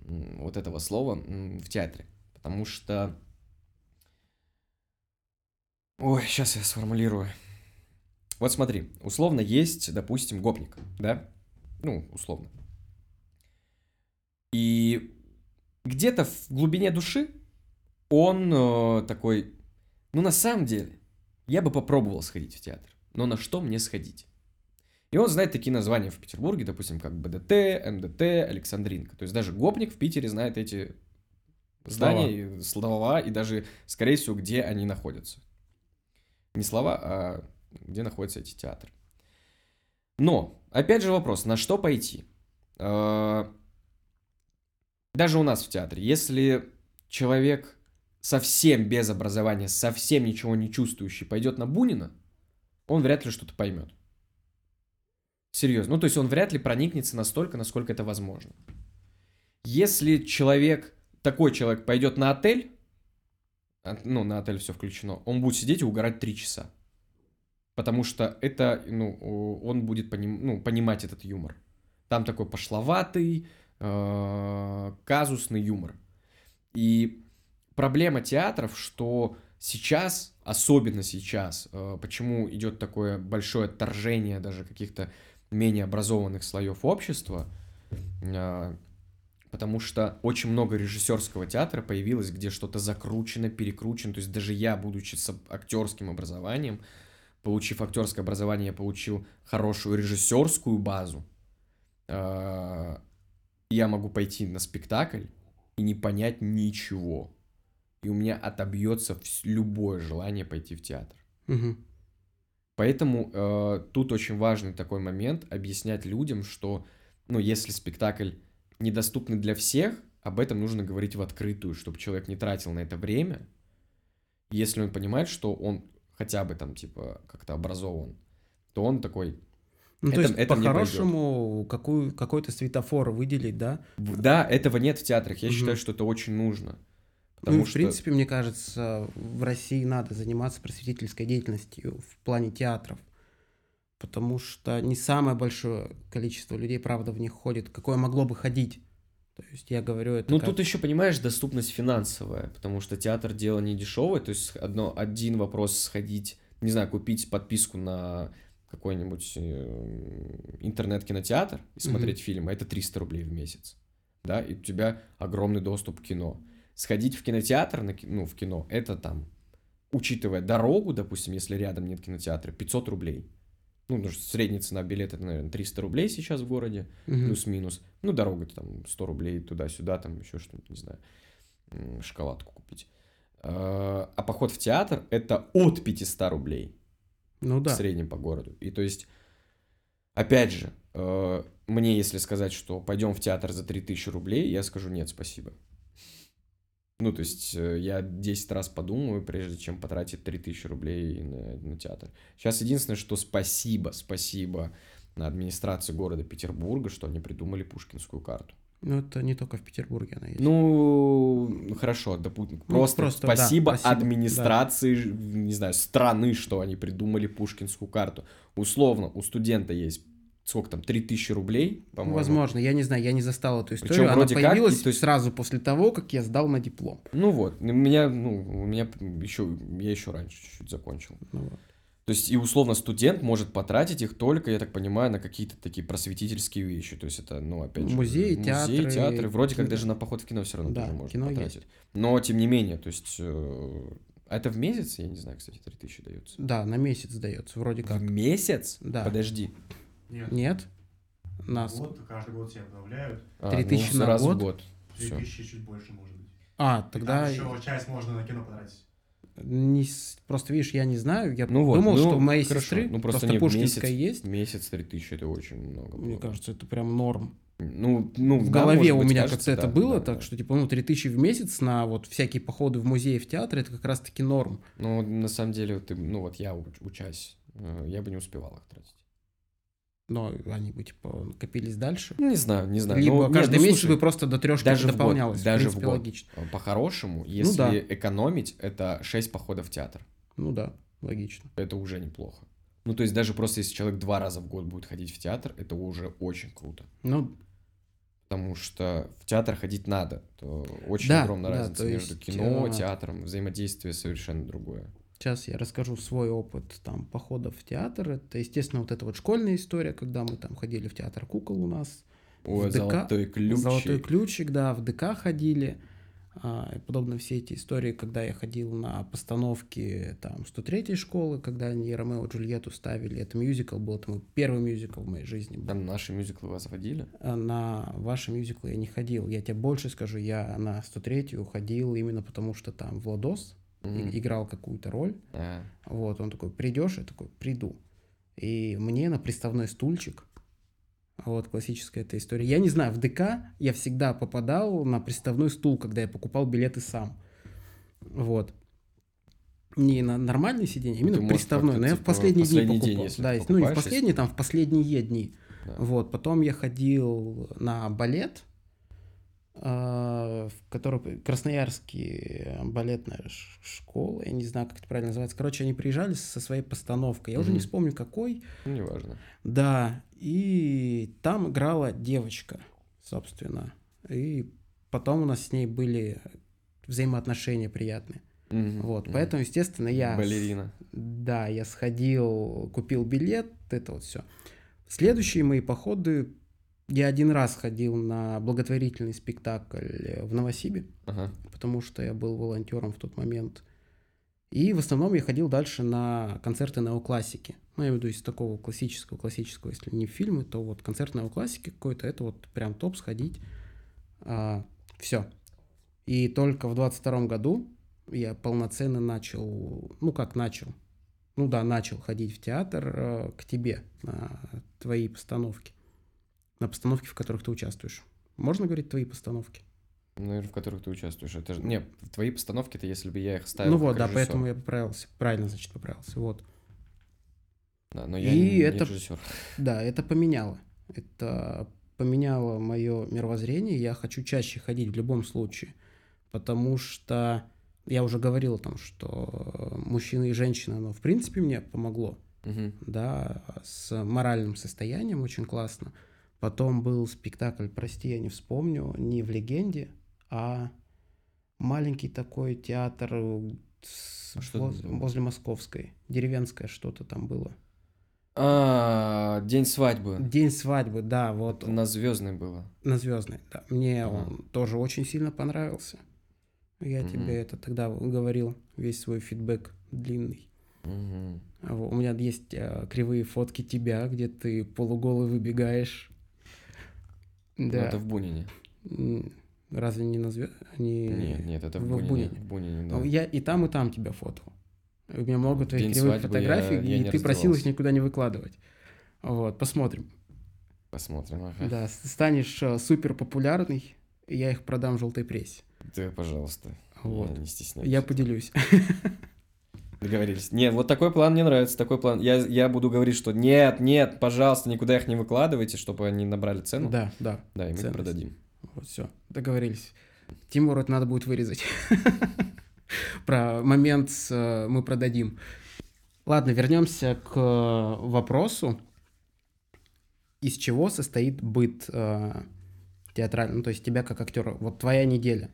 этого слова в театре. Потому что... Ой, сейчас я сформулирую. Вот смотри, условно есть, допустим, гопник, да? Условно. И где-то в глубине души он такой, на самом деле, я бы попробовал сходить в театр, но на что мне сходить? И он знает такие названия в Петербурге, допустим, как БДТ, МДТ, Александринка. То есть даже гопник в Питере знает эти здания, слова и даже, скорее всего, где они находятся. Не слова, а где находятся эти театры. Но, опять же вопрос, на что пойти? Даже у нас в театре, если человек совсем без образования, совсем ничего не чувствующий, пойдет на Бунина, он вряд ли что-то поймет. Серьезно. То есть он вряд ли проникнется настолько, насколько это возможно. Если такой человек пойдет на Отель, на Отель все включено, он будет сидеть и угорать 3 часа. Потому что это, он будет понимать этот юмор. Там такой пошловатый, казусный юмор. И проблема театров, что сейчас, особенно сейчас, почему идет такое большое отторжение даже каких-то менее образованных слоев общества, потому что очень много режиссерского театра появилось, где что-то закручено, перекручено. То есть даже я, будучи с актерским образованием, получив актерское образование, я получил хорошую режиссерскую базу. Я могу пойти на спектакль и не понять ничего. И у меня отобьется любое желание пойти в театр. Угу. Поэтому тут очень важный такой момент объяснять людям, что, если спектакль недоступный для всех, об этом нужно говорить в открытую, чтобы человек не тратил на это время. Если он понимает, что он хотя бы как-то образован, то он такой... То есть, по-хорошему, какой-то светофор выделить, да? Да, этого нет в театрах. Я считаю, что это очень нужно. В принципе, мне кажется, в России надо заниматься просветительской деятельностью в плане театров. Потому что не самое большое количество людей, правда, в них ходит, какое могло бы ходить. То есть я говорю это. Тут еще, понимаешь, доступность финансовая, потому что театр дело не дешевое. То есть один вопрос сходить, не знаю, купить подписку на какой-нибудь интернет-кинотеатр и смотреть фильмы, это 300 рублей в месяц, да, и у тебя огромный доступ к кино. Сходить в кинотеатр, в кино, это учитывая дорогу, допустим, если рядом нет кинотеатра, 500 рублей. Средняя цена билета, наверное, 300 рублей сейчас в городе, плюс-минус. Дорога-то 100 рублей туда-сюда, еще что-нибудь, не знаю, шоколадку купить. А поход в театр – это от 500 рублей. В среднем по городу. И то есть, опять же, мне если сказать, что пойдем в театр за 3000 рублей, я скажу нет, спасибо. То есть, я 10 раз подумаю, прежде чем потратить 3000 рублей на театр. Сейчас единственное, что спасибо на администрации города Петербурга, что они придумали Пушкинскую карту. Это не только в Петербурге она есть. Хорошо, допустим. Просто спасибо администрации, не знаю, страны, что они придумали Пушкинскую карту. Условно, у студента есть, 3000 рублей, по-моему. Возможно, я не знаю, я не застал эту историю. Причем, она появилась сразу после того, как я сдал на диплом. Я еще раньше чуть-чуть закончил. То есть, и условно студент может потратить их только, я так понимаю, на какие-то такие просветительские вещи. То есть, это, опять же... Музеи, театры. Вроде как даже на поход в кино все равно тоже можно потратить. Есть. Но, тем не менее, то есть... Это в месяц? Я не знаю, кстати, 3000 дается. Да, на месяц дается, вроде как. В месяц? Да. Подожди. Нет. Нас. Каждый год все обновляют. 3000 на год. 3000 чуть больше, может быть. А, тогда... И еще часть можно на кино потратить. Не, просто, видишь, я не знаю. Я думал, что у моей сестры просто Пушкинская есть. Месяц 3000 – это очень много. Мне кажется, это прям норм. В голове у меня как-то это было, так что, 3000 в месяц на вот всякие походы в музеи, в театр – это как раз-таки норм. Ну, на самом деле, я учась, я бы не успевал их тратить. Но они бы, копились дальше? Не знаю. Либо месяц бы просто до 3 дополнялось. Даже в год. Логично. По-хорошему, если экономить, это 6 походов в театр. Ну да, логично. Это уже неплохо. То есть даже просто если человек 2 раза в год будет ходить в театр, это уже очень круто. Потому что в театр ходить надо. То очень огромная разница между кино, театром. Взаимодействие совершенно другое. Сейчас я расскажу свой опыт походов в театр. Это, естественно, школьная история, когда мы ходили в театр кукол у нас. Ой, золотой ключик. Золотой ключик, в ДК ходили. И подобно все эти истории, когда я ходил на постановки 103-й школы, когда они Ромео и Джульетту ставили. Это мюзикл был, это первый мюзикл в моей жизни был. Там наши мюзиклы вас водили? На ваши мюзиклы я не ходил. Я тебе больше скажу, я на 103-ю ходил именно потому, что там Владос играл какую-то роль. Вот, он такой: придешь? Я такой: приду. И мне на приставной стульчик. Вот классическая эта история. Я не знаю, в ДК я всегда попадал на приставной стул, когда я покупал билеты сам. Вот. Не на нормальное сиденье, именно приставной. Но я в последние дни покупал. Не в последние, в последние дни. Да. Вот. Потом я ходил на балет, в которой Красноярский балетная школа, я не знаю, как это правильно называется. Короче, они приезжали со своей постановкой. Я уже не вспомню, какой. Неважно. Да, и там играла девочка, собственно. И потом у нас с ней были взаимоотношения приятные. Поэтому, естественно, я... Балерина. Да, я сходил, купил билет, это все. Следующие мои походы... Я один раз ходил на благотворительный спектакль в Новосибе, потому что я был волонтером в тот момент. И в основном я ходил дальше на концерты неоклассики. Я имею в виду из такого классического, если не фильмы, то вот концерт неоклассики какой-то, это вот прям топ сходить. Все. И только в 22-м году я полноценно начал, начал ходить в театр к тебе на твои постановки. На постановки, в которых ты участвуешь. Можно говорить твои постановки? В которых ты участвуешь. Это же... Нет, твои постановки, это если бы я их ставил. Режиссер. Поэтому я поправился. Правильно, значит, поправился. Вот. Да, но я не режиссер. Да, это поменяло. Это поменяло мое мировоззрение. Я хочу чаще ходить в любом случае. Потому что я уже говорил о том, что мужчина и женщина, оно в принципе мне помогло. Да, с моральным состоянием очень классно. Потом был спектакль, прости, я не вспомню, не в «Легенде», а маленький такой театр возле Московской, деревенское что-то там было. День свадьбы. День свадьбы, да, вот. На Звездной было. На Звездной, да. Мне он тоже очень сильно понравился. Я тебе это тогда говорил, весь свой фидбэк длинный. У меня есть кривые фотки тебя, где ты полуголый выбегаешь. Да. Это в Бунине. Разве не на звезд... Они... Нет, это в Бунине. В Бунине, да. Я и там тебя фотал. У меня много твоих кривых фотографий, и ты просил их никуда не выкладывать. Вот, посмотрим. Ага. Да, станешь супер популярный, и я их продам в желтой прессе. Да, пожалуйста. Вот. Не стесняйся. Я поделюсь. Договорились. Нет, вот такой план мне нравится, такой план. Я буду говорить, что нет, пожалуйста, никуда их не выкладывайте, чтобы они набрали цену. Да. Да, и мы их продадим. Вот, все, договорились. Тимуру это надо будет вырезать. Про момент с мы продадим. Ладно, вернемся к вопросу, из чего состоит быт театральный, то есть тебя как актера. Вот твоя неделя.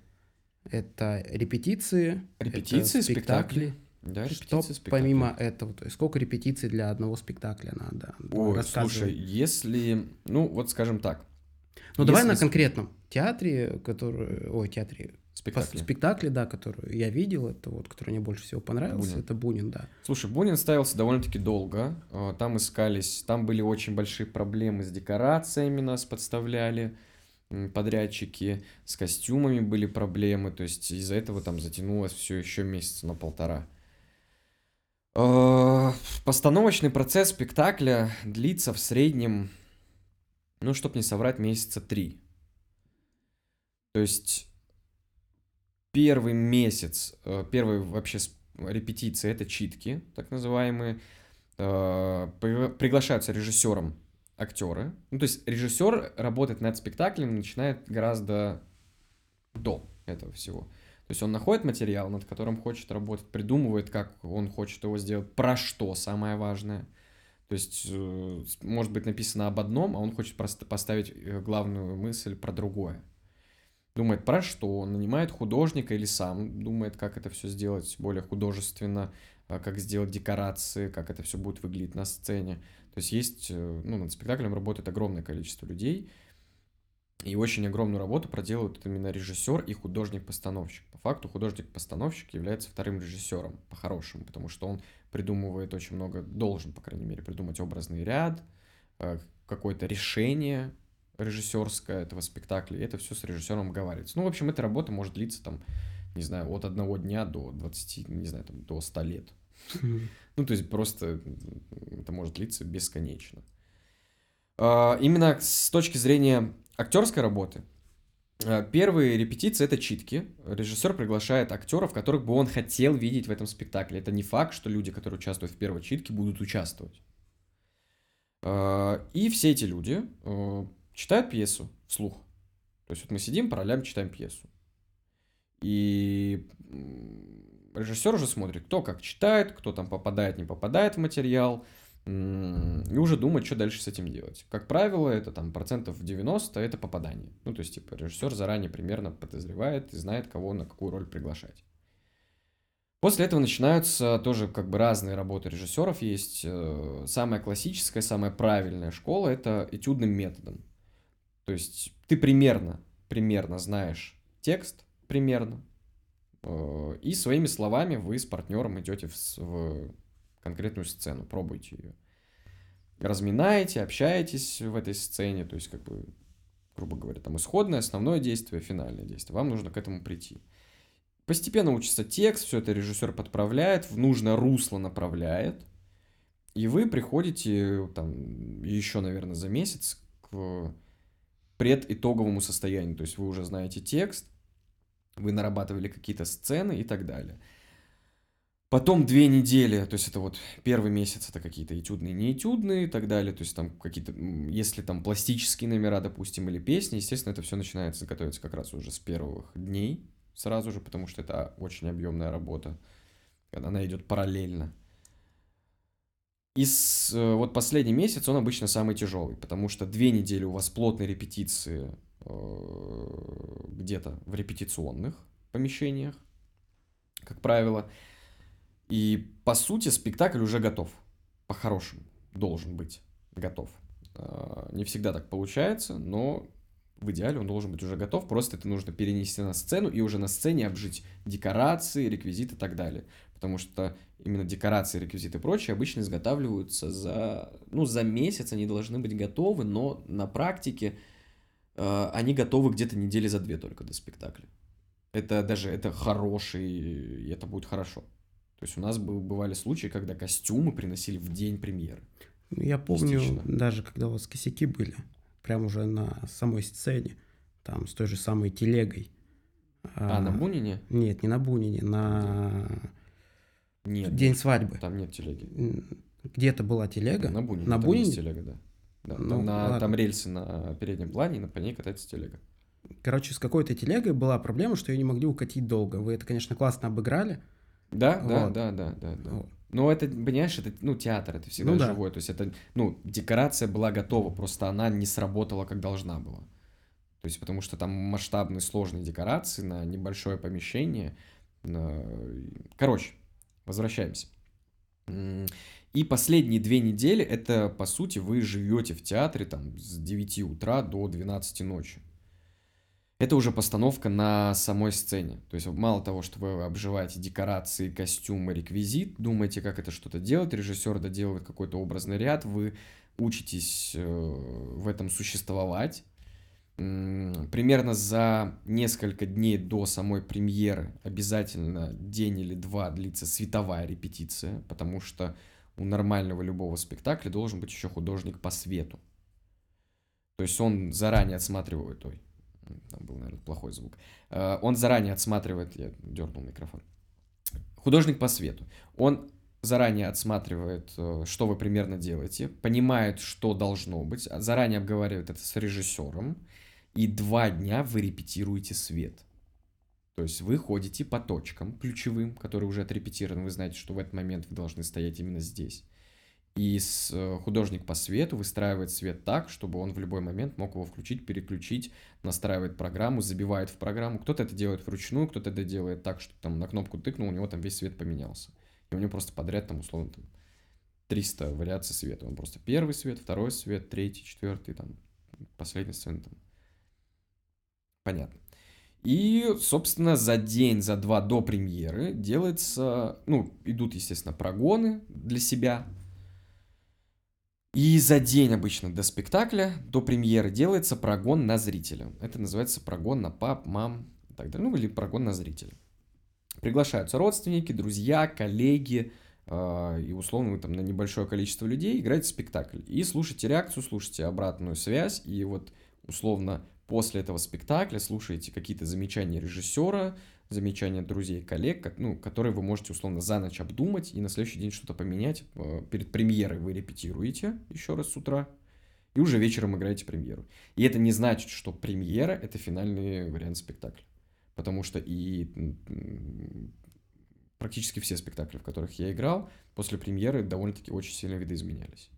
Это репетиции, это спектакли. Да, что помимо этого, то есть сколько репетиций для одного спектакля надо? Ой, слушай, если, скажем так. Давай на конкретном театре, который, спектакле, да, который я видел, это вот, который мне больше всего понравился, Бунин. Это Бунин, да. Слушай, Бунин ставился довольно-таки долго, там были очень большие проблемы с декорациями, нас подставляли. подрядчики, с костюмами были проблемы, то есть из-за этого там затянулось все еще месяца на полтора. Постановочный процесс спектакля длится в среднем, ну, чтоб не соврать, месяца 3. То есть первый месяц, первые вообще репетиции — это читки, так называемые. Приглашаются режиссером актеры. Ну, то есть режиссер работает над спектаклем, начинает гораздо до этого всего. То есть он находит материал, над которым хочет работать, придумывает, как он хочет его сделать, про что самое важное. То есть может быть написано об одном, а он хочет просто поставить главную мысль про другое. Думает, про что, он нанимает художника или сам думает, как это все сделать более художественно, как сделать декорации, как это все будет выглядеть на сцене. То есть есть, ну, над спектаклем работает огромное количество людей, и очень огромную работу проделывают именно режиссер и художник-постановщик. По факту художник-постановщик является вторым режиссером, по-хорошему, потому что он придумывает очень много, должен, по крайней мере, придумать образный ряд, какое-то решение режиссерское этого спектакля, и это все с режиссером говорится. Ну, в общем, эта работа может длиться там, не знаю, от 1 дня до 20, не знаю, там, до 100 лет. Ну, то есть просто это может длиться бесконечно. Именно с точки зрения актерской работы, первые репетиции — это читки. Режиссер приглашает актеров, которых бы он хотел видеть в этом спектакле. Это не факт, что люди, которые участвуют в первой читке, будут участвовать. И все эти люди читают пьесу вслух. То есть вот мы сидим, параллельно читаем пьесу. И режиссер уже смотрит, кто как читает, кто там попадает, не попадает в материал, и уже думает, что дальше с этим делать. Как правило, это там 90% это попадание. Ну, то есть, типа, режиссер заранее примерно подозревает и знает, кого на какую роль приглашать. После этого начинаются тоже как бы разные работы режиссеров. Есть самая классическая, самая правильная школа — это этюдным методом. То есть ты примерно знаешь текст, и своими словами вы с партнером идете в конкретную сцену, пробуйте ее. Разминаете, общаетесь в этой сцене, то есть, как бы, грубо говоря, там исходное, основное действие, финальное действие. Вам нужно к этому прийти. Постепенно учится текст, все это режиссер подправляет, в нужное русло направляет, и вы приходите там еще, наверное, за месяц к предитоговому состоянию, то есть вы уже знаете текст, вы нарабатывали какие-то сцены и так далее. Потом 2 недели, то есть это вот первый месяц, это какие-то этюдные, неэтюдные и так далее, то есть там какие-то, если там пластические номера, допустим, или песни, естественно, это все начинается готовиться как раз уже с первых дней, сразу же, потому что это очень объемная работа, она идет параллельно. И вот последний месяц, он обычно самый тяжелый, потому что 2 недели у вас плотной репетиции где-то в репетиционных помещениях, как правило. И, по сути, спектакль уже готов, по-хорошему, должен быть готов. Не всегда так получается, но в идеале он должен быть уже готов, просто это нужно перенести на сцену и уже на сцене обжить декорации, реквизиты и так далее. Потому что именно декорации, реквизиты и прочее обычно изготавливаются за месяц, они должны быть готовы, но на практике они готовы где-то недели за 2 только до спектакля. Это хороший, и это будет хорошо. То есть у нас бывали случаи, когда костюмы приносили в день премьеры. Я помню, даже когда у вас косяки были, прям уже на самой сцене, там с той же самой телегой. На Бунине? Нет, не на Бунине, день свадьбы. Там нет телеги. Где-то была телега. На Бунине. На Бунине? Есть телега, да. Да, там рельсы на переднем плане, и по ней катается телега. Короче, с какой-то телегой была проблема, что ее не могли укатить долго. Вы это, конечно, классно обыграли. Да, вот. Да. Вот. Но это, понимаешь, это театр, это всегда живое. Да. То есть это, декорация была готова, просто она не сработала, как должна была. То есть потому что там масштабные сложные декорации на небольшое помещение. Короче, возвращаемся. И последние 2 недели, это, по сути, вы живете в театре там с 9 утра до 12 ночи. Это уже постановка на самой сцене. То есть мало того, что вы обживаете декорации, костюмы, реквизит, думаете, как это что-то делать, режиссер доделывает какой-то образный ряд, вы учитесь в этом существовать, примерно за несколько дней до самой премьеры обязательно день или два длится световая репетиция, потому что у нормального любого спектакля должен быть еще художник по свету. То есть он заранее отсматривает... Ой, там был, наверное, плохой звук. Он заранее отсматривает... Я дернул микрофон. Художник по свету. Он заранее отсматривает, что вы примерно делаете, понимает, что должно быть, заранее обговаривает это с режиссером, и 2 дня вы репетируете свет. То есть вы ходите по точкам ключевым, которые уже отрепетированы. Вы знаете, что в этот момент вы должны стоять именно здесь. И художник по свету выстраивает свет так, чтобы он в любой момент мог его включить, переключить, настраивает программу, забивает в программу. Кто-то это делает вручную, кто-то это делает так, что там на кнопку тыкнул, у него там весь свет поменялся. И у него просто подряд там условно там 300 вариаций света. Он просто первый свет, второй свет, третий, четвертый, там последний сцена там. Понятно. И, собственно, за день, за два до премьеры делается... Ну, идут, естественно, прогоны для себя. И за день обычно до спектакля, до премьеры делается прогон на зрителя. Это называется прогон на пап, мам и так далее. Ну, или прогон на зрителя. Приглашаются родственники, друзья, коллеги. И, условно, вы там на небольшое количество людей играете спектакль. И слушайте реакцию, слушайте обратную связь. И вот, условно... После этого спектакля слушаете какие-то замечания режиссера, замечания друзей, коллег, ну, которые вы можете, условно, за ночь обдумать и на следующий день что-то поменять. Перед премьерой вы репетируете еще раз с утра и уже вечером играете премьеру. И это не значит, что премьера – это финальный вариант спектакля. Потому что и практически все спектакли, в которых я играл, после премьеры довольно-таки очень сильно видоизменялись.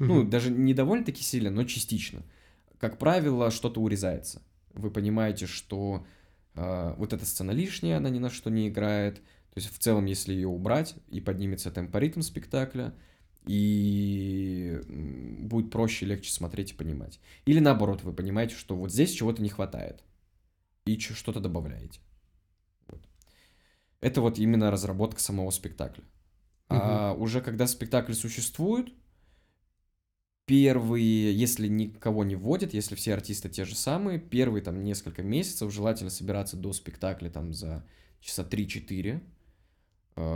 Mm-hmm. Ну, даже не довольно-таки сильно, но частично. Как правило, что-то урезается. Вы понимаете, что вот эта сцена лишняя, она ни на что не играет. То есть, в целом, если ее убрать, и поднимется темпоритм спектакля, и будет проще, легче смотреть и понимать. Или наоборот, вы понимаете, что вот здесь чего-то не хватает, и что-то добавляете. Вот. Это вот именно разработка самого спектакля. Угу. А уже когда спектакль существует, первые, если никого не вводят, если все артисты те же самые, первые там несколько месяцев желательно собираться до спектакля там за часа 3-4,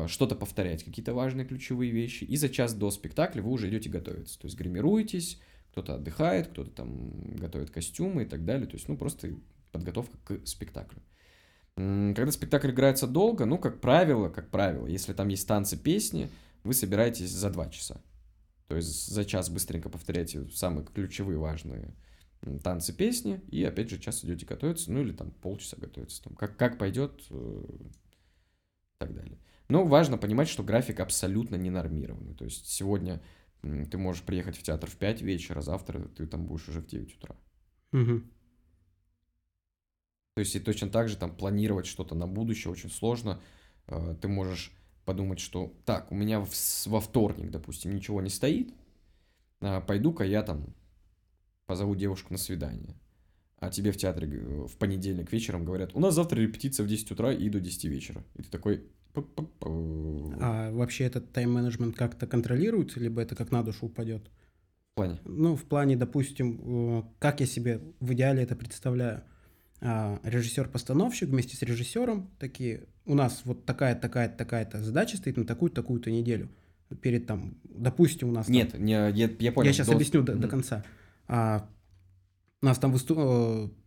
что-то повторять, какие-то важные ключевые вещи, и за час до спектакля вы уже идете готовиться, то есть гримируетесь, кто-то отдыхает, кто-то там готовит костюмы и так далее, то есть ну просто подготовка к спектаклю. Когда спектакль играется долго, ну как правило, если там есть танцы, песни, вы собираетесь за 2 часа. То есть за час быстренько повторяйте самые ключевые, важные танцы, песни, и опять же час идете готовиться, ну или там полчаса готовиться, там, как пойдет и так далее. Но важно понимать, что график абсолютно не нормированный. То есть сегодня ты можешь приехать в театр в 5 вечера, завтра ты там будешь уже в 9 утра. Угу. То есть и точно так же там планировать что-то на будущее очень сложно. Ты можешь... подумать, что так, у меня во вторник, допустим, ничего не стоит, пойду-ка я там позову девушку на свидание. А тебе в театре в понедельник вечером говорят, у нас завтра репетиция в 10 утра и до 10 вечера. И ты такой... А вообще этот тайм-менеджмент как-то контролируется, либо это как на душу упадет? В плане? Ну, в плане, допустим, как я себе в идеале это представляю. Режиссер-постановщик вместе с режиссером такие, у нас вот такая-то задача стоит на такую-то неделю. Перед там, допустим, у нас... Нет, там, я понял. Я сейчас объясню до конца. У нас там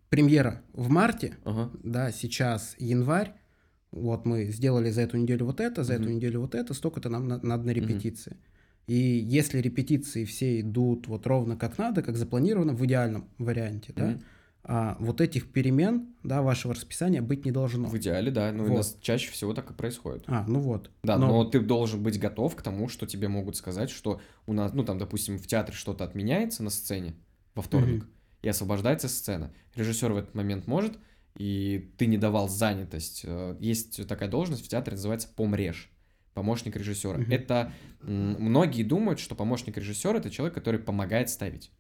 премьера в марте, да, сейчас январь, вот мы сделали за эту неделю вот это, за эту неделю вот это, столько-то нам надо на репетиции. И если репетиции все идут вот ровно как надо, как запланировано, в идеальном варианте, да, вот этих перемен, да, вашего расписания быть не должно. В идеале, да, но вот. У нас чаще всего так и происходит. Ну вот. Да, но ты должен быть готов к тому, что тебе могут сказать, что у нас, ну там, допустим, в театре что-то отменяется на сцене во вторник, и освобождается сцена. Режиссер в этот момент может, и ты не давал занятость. Есть такая должность в театре, называется помреж, помощник режиссера. Это многие думают, что помощник режиссера – это человек, который помогает ставить.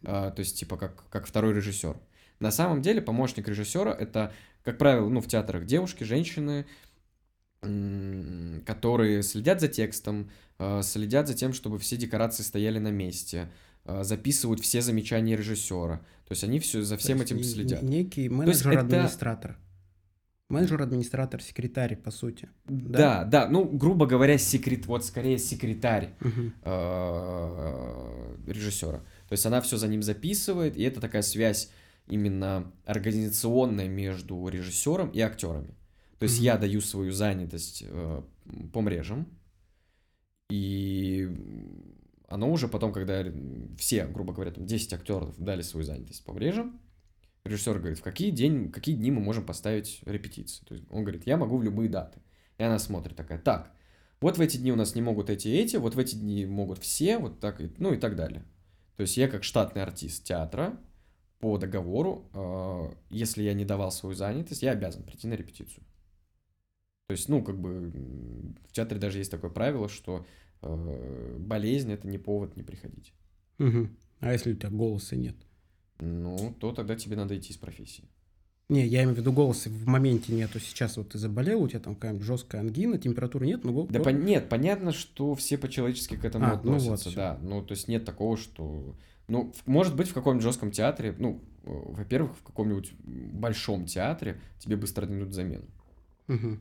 То есть типа как второй режиссер. На самом деле помощник режиссера это, как правило, ну в театрах девушки, женщины, которые следят за текстом, следят за тем, чтобы все декорации стояли на месте, записывают все замечания режиссера. То есть они все за всем этим следят. Некий менеджер-администратор. Менеджер-администратор, секретарь, по сути. Да, да, да. Ну, грубо говоря, скорее секретарь режиссера. То есть она все за ним записывает, и это такая связь именно организационная между режиссером и актерами. То есть я даю свою занятость помрежам, и оно уже потом, когда все, грубо говоря, там 10 актеров дали свою занятость помрежам, режиссер говорит, в какие дни мы можем поставить репетиции. То есть он говорит, я могу в любые даты. И она смотрит такая, так, вот в эти дни у нас не могут эти, вот в эти дни могут все, вот так, ну и так далее. То есть я как штатный артист театра по договору, если я не давал свою занятость, я обязан прийти на репетицию. То есть, ну, как бы в театре даже есть такое правило, что болезнь – это не повод не приходить. Угу. А если у тебя голоса нет? Ну, то тогда тебе надо идти из профессии. Не, я имею в виду голоса в моменте нету. Сейчас вот ты заболел, у тебя там какая-нибудь жесткая ангина, температуры нет, но голос... Да нет, понятно, что все по-человечески к этому относятся, ну вот, да. Ну, то есть нет такого, что... Ну, может быть, в каком-нибудь жестком театре, ну, во-первых, в каком-нибудь большом театре тебе быстро дадут замену. Угу.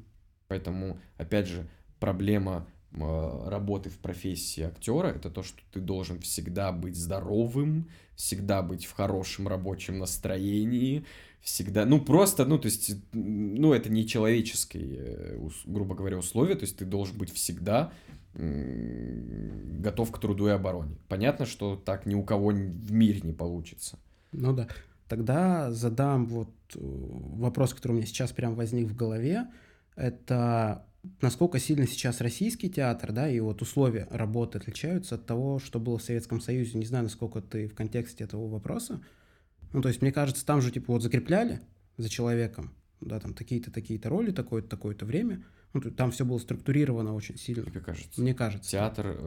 Поэтому, опять же, проблема работы в профессии актера это то, что ты должен всегда быть здоровым, всегда быть в хорошем рабочем настроении, всегда, ну просто, ну то есть, ну это не человеческие, грубо говоря, условия, то есть ты должен быть всегда готов к труду и обороне. Понятно, что так ни у кого в мире не получится. Ну да, тогда задам вот вопрос, который у меня сейчас прям возник в голове, это... Насколько сильно сейчас российский театр, да, и вот условия работы отличаются от того, что было в Советском Союзе? Не знаю, насколько ты в контексте этого вопроса. Ну, то есть, мне кажется, там же, типа, вот закрепляли за человеком, да, там, такие-то роли, такое-то, такое-то время. Ну, там все было структурировано очень сильно. Тебе кажется? Мне кажется. Театр,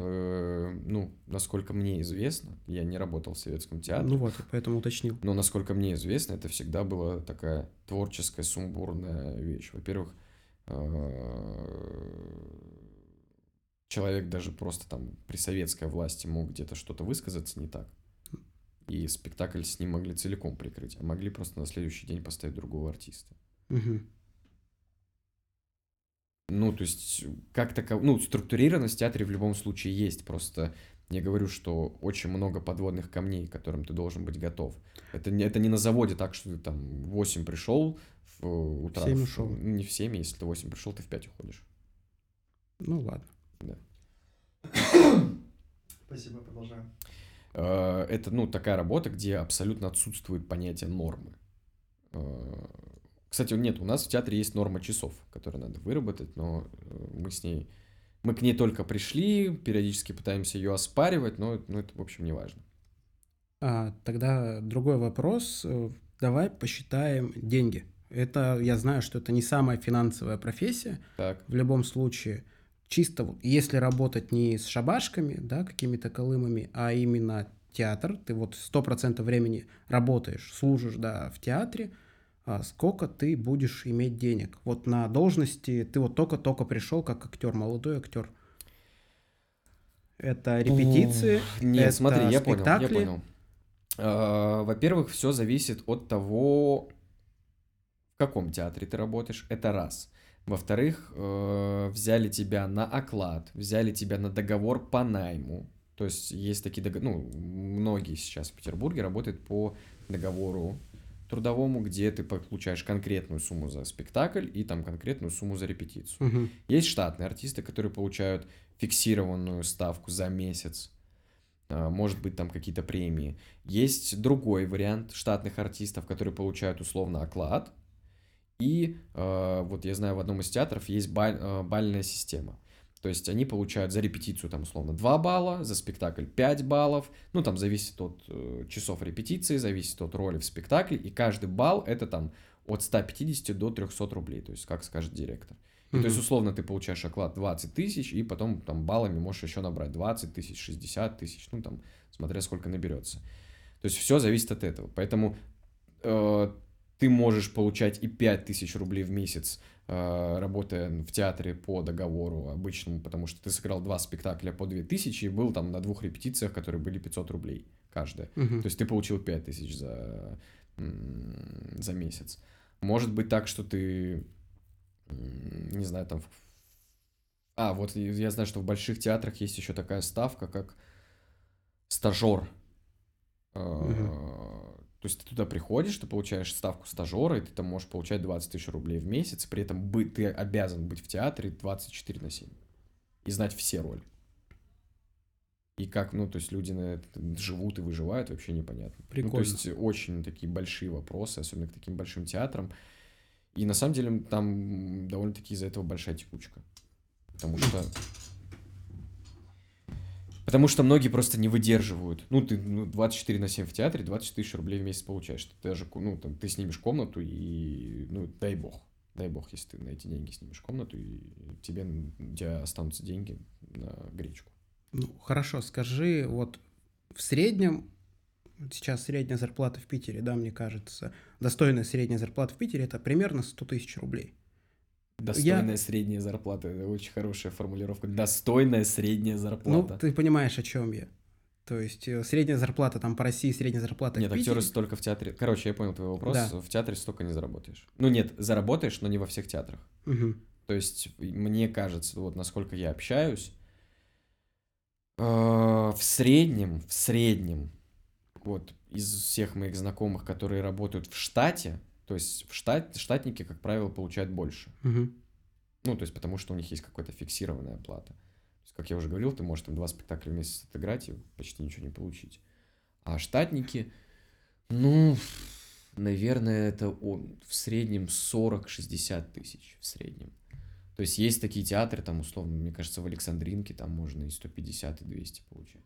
ну, насколько мне известно, я не работал в Советском театре. Ну вот, поэтому уточнил. Но, насколько мне известно, это всегда была такая творческая, сумбурная вещь. Во-первых, человек даже просто там при советской власти мог где-то что-то высказаться не так, и спектакль с ним могли целиком прикрыть, а могли просто на следующий день поставить другого артиста. Угу. Ну, то есть, как такая, ну, структурированность в театре в любом случае есть, просто я говорю, что очень много подводных камней, к которым ты должен быть готов. Это не на заводе так, что ты там в 8 пришел, утра. В 7 ушел. Не в 7, если ты в 8 пришел, ты в 5 уходишь. Ну ладно. Да. Спасибо, продолжаем. Это, ну, такая работа, где абсолютно отсутствует понятие нормы. Кстати, нет, у нас в театре есть норма часов, которую надо выработать, но мы к ней только пришли, периодически пытаемся ее оспаривать, но это, в общем, не важно. Тогда другой вопрос. Давай посчитаем деньги. Это, я знаю, что это не самая финансовая профессия. Так. В любом случае, чисто вот, если работать не с шабашками, да, какими-то колымами, а именно театр, ты вот 100% времени работаешь, служишь, да, в театре, сколько ты будешь иметь денег? Вот на должности ты вот только-только пришел как актер, молодой актер. Это репетиции, нет, это смотри, спектакли. Я понял. Во-первых, все зависит от того, в каком театре ты работаешь, это раз. Во-вторых, взяли тебя на оклад, взяли тебя на договор по найму. То есть есть такие договоры, ну, многие сейчас в Петербурге работают по договору трудовому, где ты получаешь конкретную сумму за спектакль и там конкретную сумму за репетицию. Угу. Есть штатные артисты, которые получают фиксированную ставку за месяц, может быть, там какие-то премии. Есть другой вариант штатных артистов, которые получают условно оклад, и вот я знаю, в одном из театров есть бальная система. То есть они получают за репетицию там условно 2 балла, за спектакль 5 баллов. Ну, там зависит от часов репетиции, зависит от роли в спектакле. И каждый балл это там от 150 до 300 рублей, то есть как скажет директор. И, то есть условно ты получаешь оклад 20 тысяч, и потом там баллами можешь еще набрать 20 тысяч, 60 тысяч, ну там, смотря сколько наберется. То есть все зависит от этого. Поэтому ты можешь получать и 5 тысяч рублей в месяц работая в театре по договору обычному, потому что ты сыграл 2 спектакля по 2000 и был там на 2 репетициях, которые были 500 рублей каждая. Угу. То есть ты получил 5000 за месяц. Может быть так, что ты, не знаю, там... вот я знаю, что в больших театрах есть еще такая ставка, как стажер. Угу. То есть ты туда приходишь, ты получаешь ставку стажера, и ты там можешь получать 20 тысяч рублей в месяц, при этом ты обязан быть в театре 24/7 и знать все роли. И как, то есть люди на это живут и выживают, вообще непонятно. Прикольно. То есть очень такие большие вопросы, особенно к таким большим театрам. И на самом деле там довольно-таки из-за этого большая текучка. Потому что многие просто не выдерживают. Ты 24/7 в театре, 20 тысяч рублей в месяц получаешь. Ты даже, ты снимешь комнату и, дай бог, если ты на эти деньги снимешь комнату, и у тебя останутся деньги на гречку. Хорошо, скажи, в среднем, сейчас средняя зарплата в Питере, да, мне кажется, достойная средняя зарплата в Питере, это примерно 100 тысяч рублей. Достойная средняя зарплата. Это очень хорошая формулировка. Достойная средняя зарплата. Ты понимаешь, о чем я. То есть средняя зарплата там по России, средняя зарплата в Питере. Нет, актеры столько в театре... Короче, я понял твой вопрос. Да. В театре столько не заработаешь. Заработаешь, но не во всех театрах. Угу. То есть мне кажется, насколько я общаюсь, в среднем, из всех моих знакомых, которые работают в штате, то есть штатники, как правило, получают больше. Угу. То есть потому что у них есть какая-то фиксированная оплата. То есть, как я уже говорил, ты можешь там 2 спектакля в месяц отыграть и почти ничего не получить. А штатники, наверное, это в среднем 40-60 тысяч в среднем. То есть есть такие театры, там, условно, мне кажется, в Александринке там можно и 150, и 200 получать.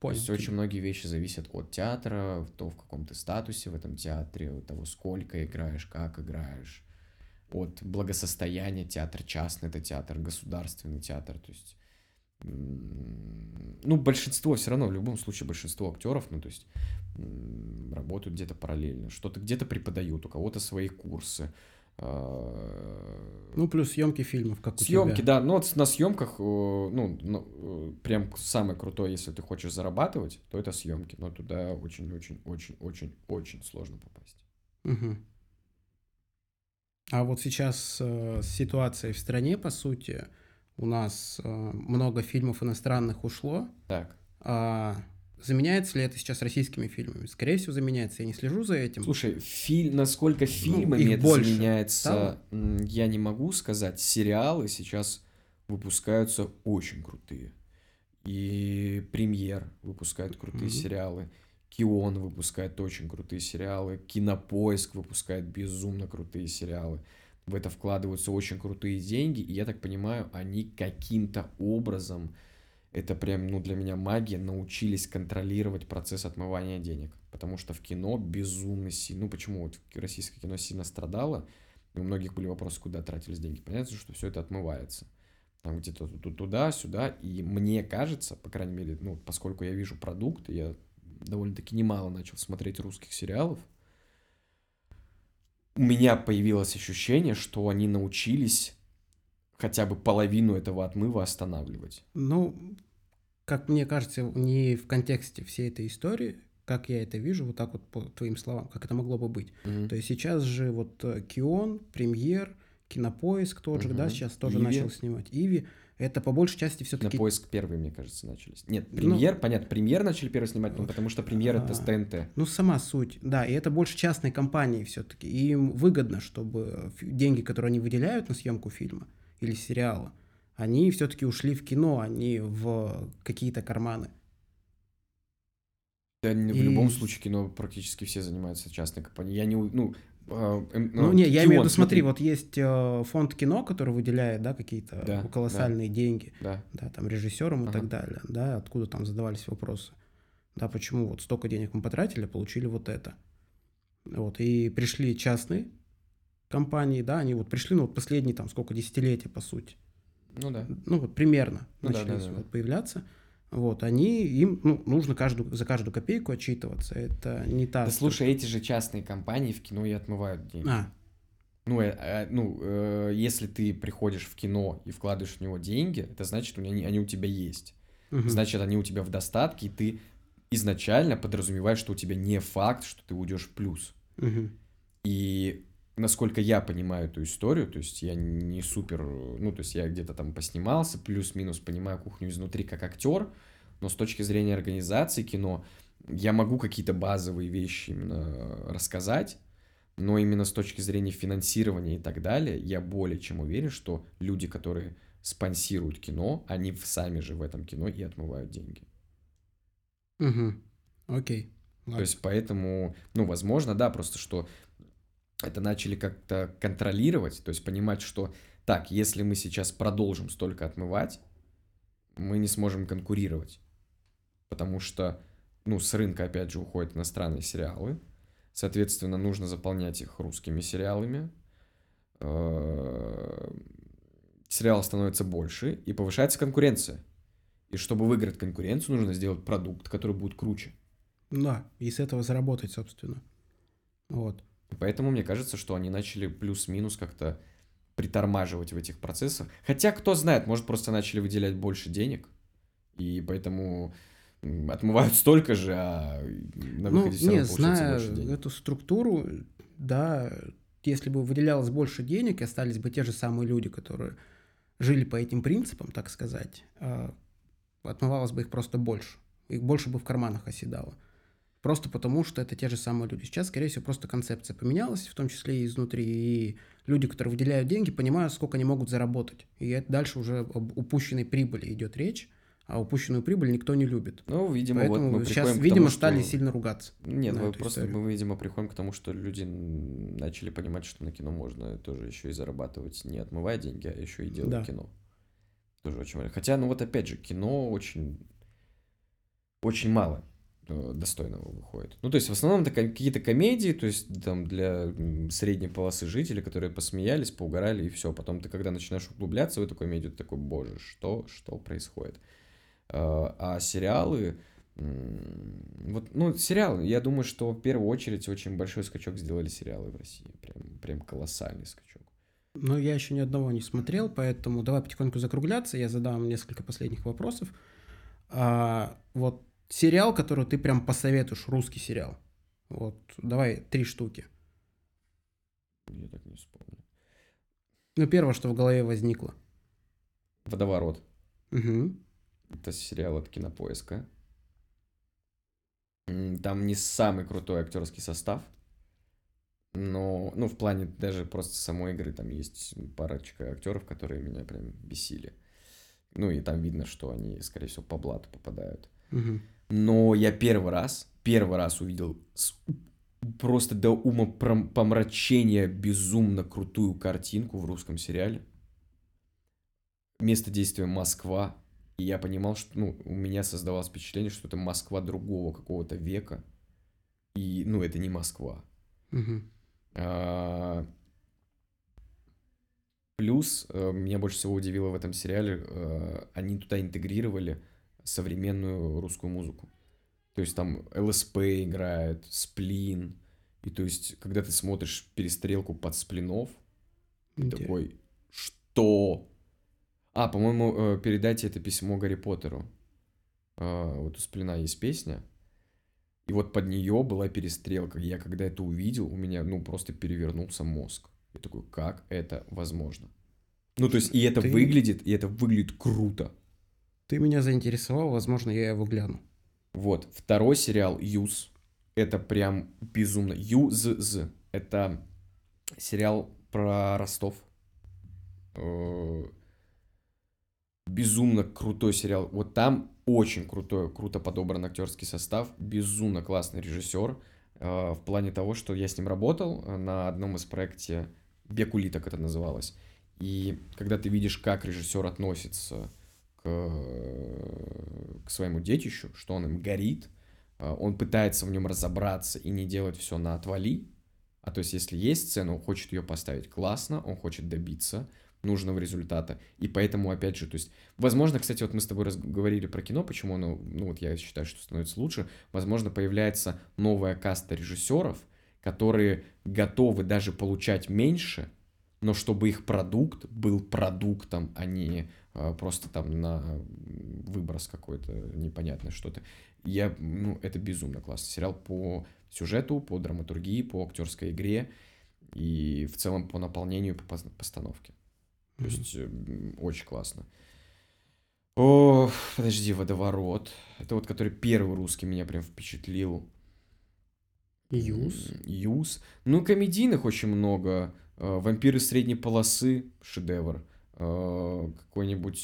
То есть очень многие вещи зависят от театра, то в каком ты статусе в этом театре, от того, сколько играешь, как играешь, от благосостояния. Театр частный, это театр, государственный театр. То есть, большинство все равно, в любом случае, большинство актеров, работают где-то параллельно, что-то где-то преподают, у кого-то свои курсы. Плюс съемки фильмов, как у тебя. Съемки, да. На съемках, прям самое крутое, если ты хочешь зарабатывать, то это съемки. Но туда очень-очень-очень-очень-очень сложно попасть. Угу. А сейчас ситуация в стране, по сути, у нас много фильмов иностранных ушло. Так. Заменяется ли это сейчас российскими фильмами? Скорее всего, заменяется. Я не слежу за этим. Слушай, насколько фильмами это больше заменяется, я не могу сказать. Сериалы сейчас выпускаются очень крутые. И «Премьер» выпускает крутые сериалы. «Кион» выпускает очень крутые сериалы. «Кинопоиск» выпускает безумно крутые сериалы. В это вкладываются очень крутые деньги. И я так понимаю, они каким-то образом... Это прям, для меня магия, научились контролировать процесс отмывания денег. Потому что в кино безумно сильно... почему российское кино сильно страдало, и у многих были вопросы, куда тратились деньги. Понятно, что все это отмывается. Там где-то туда-сюда. И мне кажется, по крайней мере, поскольку я вижу продукт, я довольно-таки немало начал смотреть русских сериалов, у меня появилось ощущение, что они научились... хотя бы половину этого отмыва останавливать. Как мне кажется, не в контексте всей этой истории, как я это вижу, по твоим словам, как это могло бы быть. Mm-hmm. То есть сейчас же «Кион», «Премьер», «Кинопоиск» тот же, да, сейчас тоже Иви начал снимать. «Иви». Это по большей части все-таки... «Кинопоиск» первый, мне кажется, начались. Нет, «Премьер», понятно, «Премьер» начали первый снимать, потому что «Премьер» это с ТНТ. Сама суть, да, и это больше частные компании все-таки. И им выгодно, чтобы деньги, которые они выделяют на съемку фильма, или сериала, они все-таки ушли в кино, они в какие-то карманы. Да, в любом случае кино практически все занимаются частной компанией. Я имею в виду, смотри, есть фонд кино, который выделяет, какие-то колоссальные деньги, там режиссерам и так далее, откуда там задавались вопросы, почему столько денег мы потратили, получили это. И пришли частные компании, они пришли, последние сколько, десятилетия, по сути. Примерно начали появляться. Они, им нужно за каждую копейку отчитываться. Это не так. Да, слушай, эти же частные компании в кино и отмывают деньги. если ты приходишь в кино и вкладываешь в него деньги, это значит, они у тебя есть. Угу. Значит, они у тебя в достатке, и ты изначально подразумеваешь, что у тебя не факт, что ты уйдешь в плюс. Угу. И насколько я понимаю эту историю, то есть я не супер, я где-то там поснимался, плюс-минус понимаю кухню изнутри как актер, но с точки зрения организации кино я могу какие-то базовые вещи именно рассказать, но именно с точки зрения финансирования и так далее, я более чем уверен, что люди, которые спонсируют кино, они сами же в этом кино и отмывают деньги. Угу, окей. То есть поэтому, возможно, да, просто что это начали как-то контролировать, то есть понимать, что так, если мы сейчас продолжим столько отмывать, мы не сможем конкурировать, потому что, с рынка, опять же, уходят иностранные сериалы, соответственно, нужно заполнять их русскими сериалами, сериалов становится больше, и повышается конкуренция. И чтобы выиграть конкуренцию, нужно сделать продукт, который будет круче. Да, и с этого заработать, собственно. Вот. Поэтому мне кажется, что они начали плюс-минус как-то притормаживать в этих процессах. Хотя, кто знает, может, просто начали выделять больше денег, и поэтому отмывают столько же, а на выходе все равно получается больше денег. Зная эту структуру, да, если бы выделялось больше денег, остались бы те же самые люди, которые жили по этим принципам, так сказать, отмывалось бы их просто больше. Их больше бы в карманах оседало. Просто потому, что это те же самые люди. Сейчас, скорее всего, просто концепция поменялась, в том числе и изнутри. И люди, которые выделяют деньги, понимают, сколько они могут заработать. И дальше уже об упущенной прибыли идет речь, а упущенную прибыль никто не любит. Видимо, поэтому мы сейчас, видимо, стали сильно ругаться. Нет, мы, видимо, приходим к тому, что люди начали понимать, что на кино можно тоже еще и зарабатывать, не отмывая деньги, а еще и делая кино. Тоже очень важно. Хотя, опять же, кино очень мало достойного выходит. В основном это какие-то комедии, то есть там для средней полосы жителей, которые посмеялись, поугарали и все. Потом ты, когда начинаешь углубляться в эту комедию, ты такой, боже, что происходит? А сериалы... сериалы, я думаю, что в первую очередь очень большой скачок сделали сериалы в России. Прям колоссальный скачок. Я еще ни одного не смотрел, поэтому давай потихоньку закругляться, я задам несколько последних вопросов. Сериал, который ты прям посоветуешь, русский сериал. Давай 3 штуки. Я так не вспомню. Первое, что в голове возникло. «Водоворот». Угу. Это сериал от Кинопоиска. Там не самый крутой актерский состав, но, в плане даже просто самой игры, там есть парочка актеров, которые меня прям бесили. И там видно, что они, скорее всего, по блату попадают. Угу. Но я первый раз увидел просто до ума помрачения безумно крутую картинку в русском сериале. Место действия Москва. И я понимал, что у меня создавалось впечатление, что это Москва другого какого-то века. И, это не Москва. Угу. Плюс, меня больше всего удивило в этом сериале, они туда интегрировали современную русскую музыку. То есть там ЛСП играет, Сплин. И то есть, когда ты смотришь перестрелку под Сплинов, ты такой, что? По-моему, передайте это письмо Гарри Поттеру. У Сплина есть песня. И под нее была перестрелка. Я когда это увидел, у меня, просто перевернулся мозг. Я такой, как это возможно? И это выглядит круто. Ты меня заинтересовал, возможно, я его гляну. Второй сериал «Юз». Это прям безумно. «Юз». Это сериал про Ростов. Безумно крутой сериал. Там очень круто подобран актерский состав. Безумно классный режиссер. В плане того, что я с ним работал на одном из проектов, «Бекули» так это называлось. И когда ты видишь, как режиссер относится к своему детищу, что он им горит, он пытается в нем разобраться и не делать все на отвали, а то есть если есть сцена, он хочет ее поставить классно, он хочет добиться нужного результата, и поэтому, опять же, то есть, возможно, кстати, мы с тобой говорили про кино, почему оно, я считаю, что становится лучше, возможно, появляется новая каста режиссеров, которые готовы даже получать меньше, но чтобы их продукт был продуктом, а не просто там на выброс какой-то непонятное что-то. Это безумно классный сериал по сюжету, по драматургии, по актерской игре и в целом по наполнению, по постановке. То есть очень классно. О, подожди, «Водоворот». Это вот, который первый русский меня прям впечатлил. Юз. Ну, комедийных очень много. «Вампиры средней полосы» — шедевр. Какой-нибудь...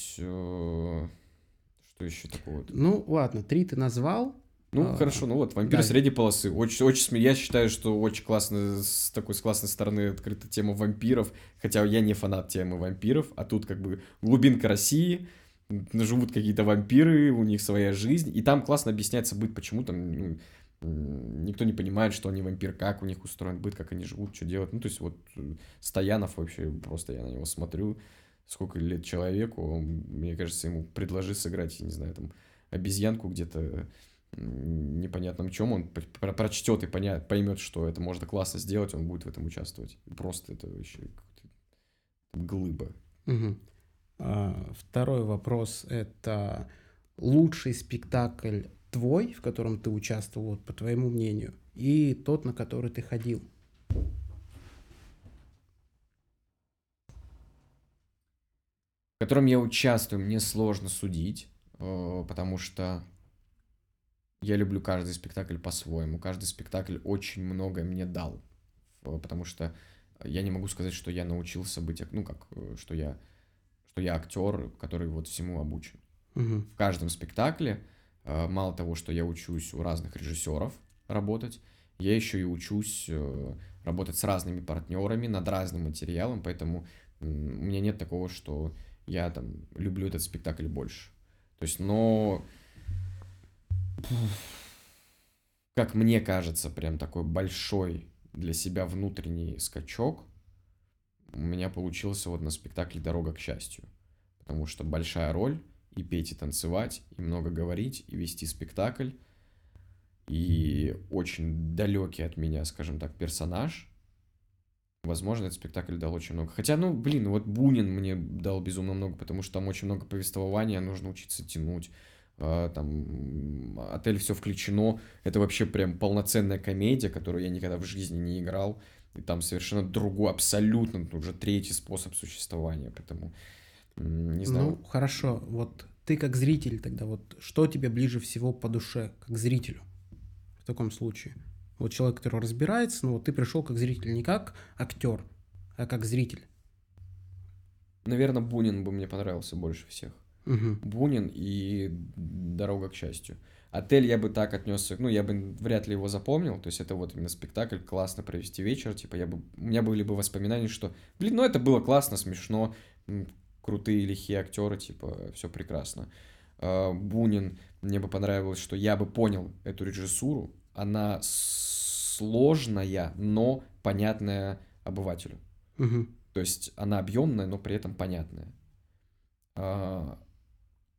Что еще такого? Ну, ладно, 3 ты назвал. Ну, хорошо, ну вот, «Вампиры средней полосы». Очень, я считаю, что очень классно, с такой с классной стороны открыта тема вампиров. Хотя я не фанат темы вампиров, а тут как бы глубинка России... Живут какие-то вампиры, у них своя жизнь. И там классно объясняется быт, почему там никто не понимает, что они вампир, как у них устроен быт, как они живут, что делать. Ну, то есть вот Стоянов вообще, просто я на него смотрю, сколько лет человеку, мне кажется, ему предложи сыграть, я не знаю, там, обезьянку где-то непонятном чем, он прочтет и поймет, что это можно классно сделать, он будет в этом участвовать. Просто это вообще глыба. Угу. Второй вопрос – это лучший спектакль твой, в котором ты участвовал, по твоему мнению, и тот, на который ты ходил. В котором я участвую, мне сложно судить, потому что я люблю каждый спектакль по-своему. Каждый спектакль очень многое мне дал, потому что я не могу сказать, что я научился быть, что я актер, который вот всему обучен. В каждом спектакле, мало того, что я учусь у разных режиссеров работать, я еще и учусь работать с разными партнерами над разным материалом, поэтому у меня нет такого, что я там люблю этот спектакль больше. То есть, но... Как мне кажется, прям такой большой для себя внутренний скачок у меня получился вот на спектакле «Дорога к счастью», потому что большая роль, и петь, и танцевать, и много говорить, и вести спектакль, и очень далекий от меня, скажем так, персонаж. Возможно, этот спектакль дал очень много. Хотя, вот «Бунин» мне дал безумно много, потому что там очень много повествования, нужно учиться тянуть. Там «Отель все включено», это вообще прям полноценная комедия, которую я никогда в жизни не играл. И там совершенно другой, абсолютно уже третий способ существования, поэтому не знаю. Ну, хорошо, вот ты как зритель тогда, вот что тебе ближе всего по душе, как зрителю в таком случае? Вот человек, который разбирается, но вот ты пришел как зритель, не как актер, а как зритель. Наверное, Бунин бы мне понравился больше всех. Угу. Бунин и «Дорога к счастью». «Отель» я бы так отнесся, я бы вряд ли его запомнил, то есть это вот именно спектакль, классно провести вечер, у меня были бы воспоминания, что, это было классно, смешно, крутые, лихие актеры, все прекрасно. «Бунин», мне бы понравилось, что я бы понял эту режиссуру, она сложная, но понятная обывателю. Угу. То есть она объемная, но при этом понятная.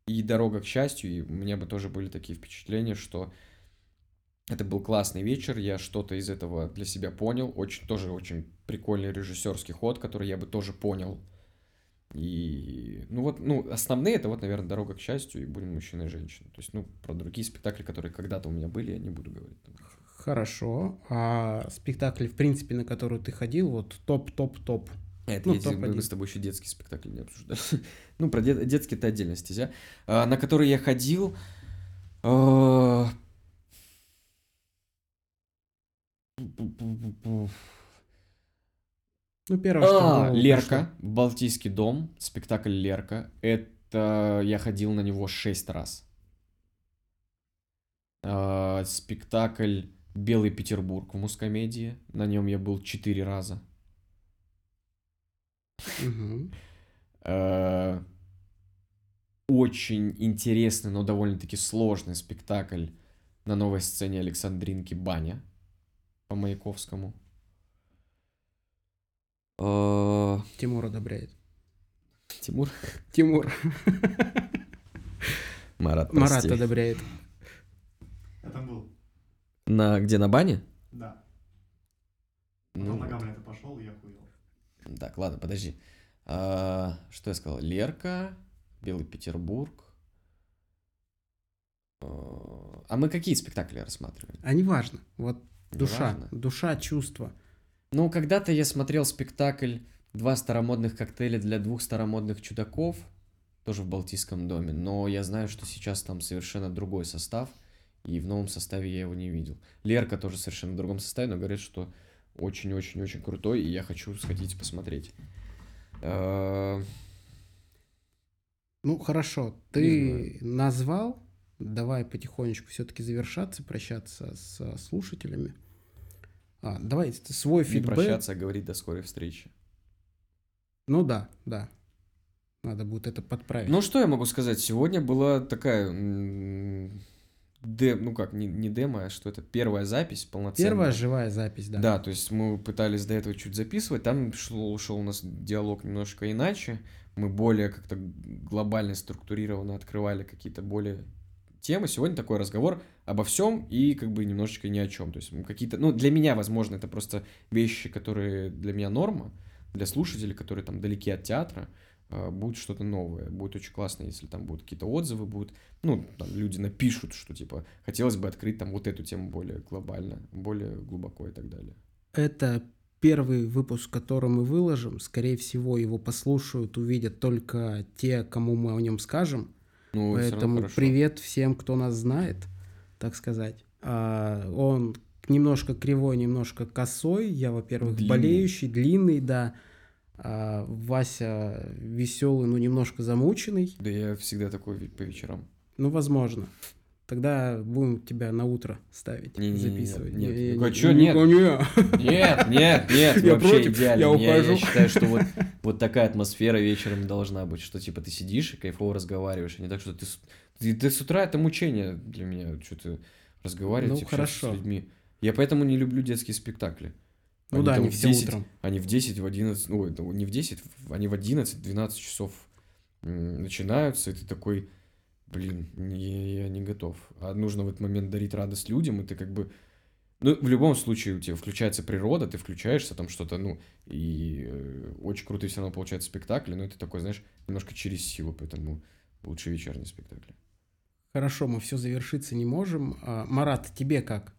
И «Дорога к счастью», и у меня бы тоже были такие впечатления, что это был классный вечер, я что-то из этого для себя понял, очень прикольный режиссерский ход, который я бы тоже понял. И, основные это наверное, «Дорога к счастью» и «Бунин. Мужчина и женщина». То есть, про другие спектакли, которые когда-то у меня были, я не буду говорить. Хорошо. А спектакли, в принципе, на которые ты ходил, топ-топ-топ. Это мы с тобой еще детские спектакли не обсуждали. Про детские это отдельная стезя. На которые я ходил... Первое, что... «Лерка», «Балтийский дом», спектакль «Лерка». Это я ходил на него 6 раз. Спектакль «Белый Петербург» в мускомедии. На нем я был 4 раза. Очень интересный, но довольно-таки сложный спектакль на новой сцене Александринки «Баня» по Маяковскому. Тимур одобряет. Тимур. Марат, прости. Марат одобряет. Я там был. Где, на бане? Да. Потом на Гамлета пошел, и я хуел. Так, ладно, подожди. Что я сказал? Лерка, Белый Петербург. А мы какие спектакли рассматриваем? А неважно. Вот душа, душа, чувство. Ну, когда-то я смотрел спектакль «Два старомодных коктейля для двух старомодных чудаков», тоже в Балтийском доме, но я знаю, что сейчас там совершенно другой состав, и в новом составе я его не видел. Лерка тоже совершенно в другом составе, но говорит, что очень-очень-очень крутой, и я хочу сходить посмотреть. Ну, хорошо, ты назвал, давай потихонечку все-таки завершаться, прощаться с слушателями. Давай свой фидбэк. Не прощаться, а говорить до скорой встречи. Ну да, да. Надо будет это подправить. Ну что я могу сказать? Сегодня была такая... ну как, не демо, а что это? Первая запись полноценная. Первая живая запись, да. Да, то есть мы пытались до этого чуть записывать. Там шел у нас диалог немножко иначе. Мы более как-то глобально, структурированно открывали какие-то более... темы. Сегодня такой разговор обо всем и как бы немножечко ни о чем. То есть какие-то, ну, для меня, возможно, это просто вещи, которые для меня норма, для слушателей, которые там далеки от театра, будет что-то новое. Будет очень классно, если там будут какие-то отзывы, будут, ну, там люди напишут, что типа хотелось бы открыть там вот эту тему более глобально, более глубоко и так далее. Это первый выпуск, который мы выложим. Скорее всего, его послушают, увидят только те, кому мы о нем скажем. Ну, поэтому привет всем, кто нас знает, так сказать. Он немножко кривой, немножко косой. Я, во-первых, болеющий, длинный, да. Вася веселый, но немножко замученный. Да я всегда такой по вечерам. Ну, возможно. Тогда будем тебя на утро ставить, записывать. Нет, а что нет? Нет, я вообще против, идеально. Я ухожу. Я считаю, что вот такая атмосфера вечером должна быть, что типа ты сидишь и кайфово разговариваешь, а не так, что ты с утра это мучение для меня, что ты разговариваешь с людьми. Я поэтому не люблю детские спектакли. Ну да, они все утром. Они в 10, в 11, ой, не в 10, они в 11-12 часов начинаются, и ты такой... Блин, я не готов. А нужно в этот момент дарить радость людям, и ты как бы... Ну, в любом случае у тебя включается природа, ты включаешься, там что-то, ну, и очень крутые все равно получаются спектакли, но это такой, знаешь, немножко через силу, поэтому лучше вечерние спектакли. Хорошо, мы все завершиться не можем. Марат, тебе как?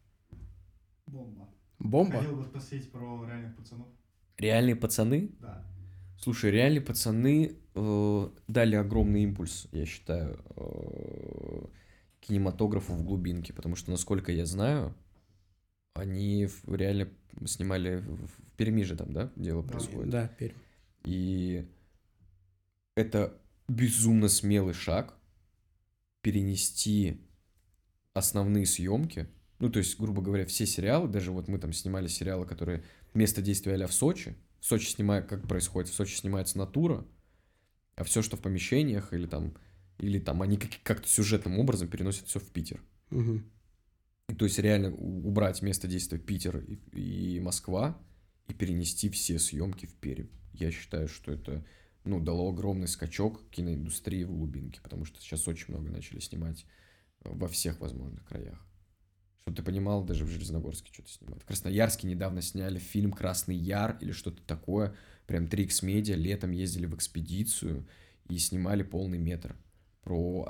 Бомба. Бомба? Хотел бы спросить про реальных пацанов. Реальные пацаны? Да. Слушай, реальные пацаны дали огромный импульс, я считаю, кинематографу в глубинке, потому что, насколько я знаю, они реально снимали в Перми же там, да, дело происходит? Да, Пермь. И это безумно смелый шаг перенести основные съемки, ну, то есть, грубо говоря, все сериалы, даже вот мы там снимали сериалы, которые место действия а-ля в Сочи. В Сочи снимают, как происходит, в Сочи снимается натура, а все, что в помещениях, или там они как-то сюжетным образом переносят все в Питер. Угу. И, то есть реально убрать место действия Питер и Москва и перенести все съемки в Пермь. Я считаю, что это, ну, дало огромный скачок киноиндустрии в глубинке, потому что сейчас очень много начали снимать во всех возможных краях. Чтобы ты понимал, даже в Железногорске что-то снимают. В Красноярске недавно сняли фильм «Красный Яр» или что-то такое. Прям 3X-медиа. Летом ездили в экспедицию и снимали полный метр. Про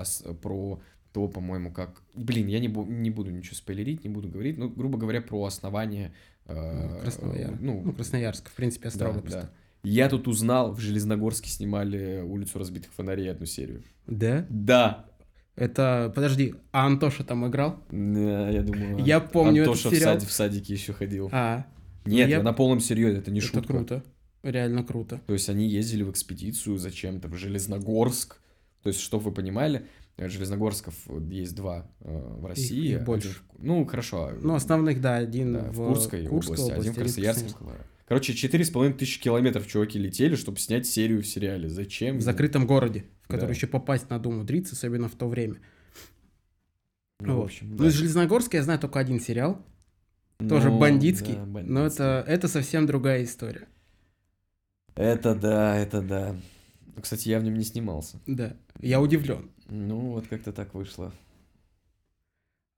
то, по-моему, как... Блин, я не буду ничего спойлерить, не буду говорить. Но, грубо говоря, про основание... Красноярск, в принципе, Острога просто. Да. Я тут узнал, в Железногорске снимали «Улицу разбитых фонарей» одну серию. Да? Да. Это, подожди, а Антоша там играл? Да, я думаю, я помню Антоша этот сериал. В садике еще ходил. Нет, я на полном серьезе, это не шутка. Это круто, реально круто. То есть они ездили в экспедицию зачем-то в Железногорск. То есть, чтобы вы понимали, Железногорсков есть два в России. Их больше. Ну, хорошо. Ну, основных, да, один в Курской области, один в Красноярском. Короче, 4500 километров чуваки летели, чтобы снять серию в сериале. Зачем? В закрытом городе, в который еще попасть надо умудриться, особенно в то время. Ну, в общем, да. Ну, из Железногорска я знаю только один сериал. Тоже бандитский. Да, бандитский. Но это совсем другая история. Это да. Кстати, я в нем не снимался. Да, я удивлен. Ну, вот как-то так вышло.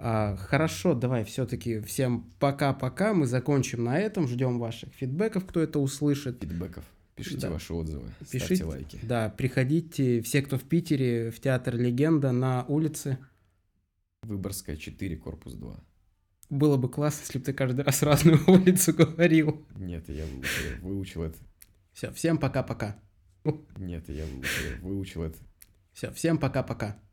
Хорошо, давай все-таки всем пока-пока, мы закончим на этом, ждем ваших фидбэков, кто это услышит. Фидбэков. Пишите ваши отзывы, ставьте лайки. Да, приходите, все, кто в Питере, в Театр Легенда на улице. Выборгская, 4, корпус 2. Было бы классно, если бы ты каждый раз разную улицу говорил. Нет, я выучил это. Все, всем пока-пока. Нет, я выучил это. Все, всем пока-пока.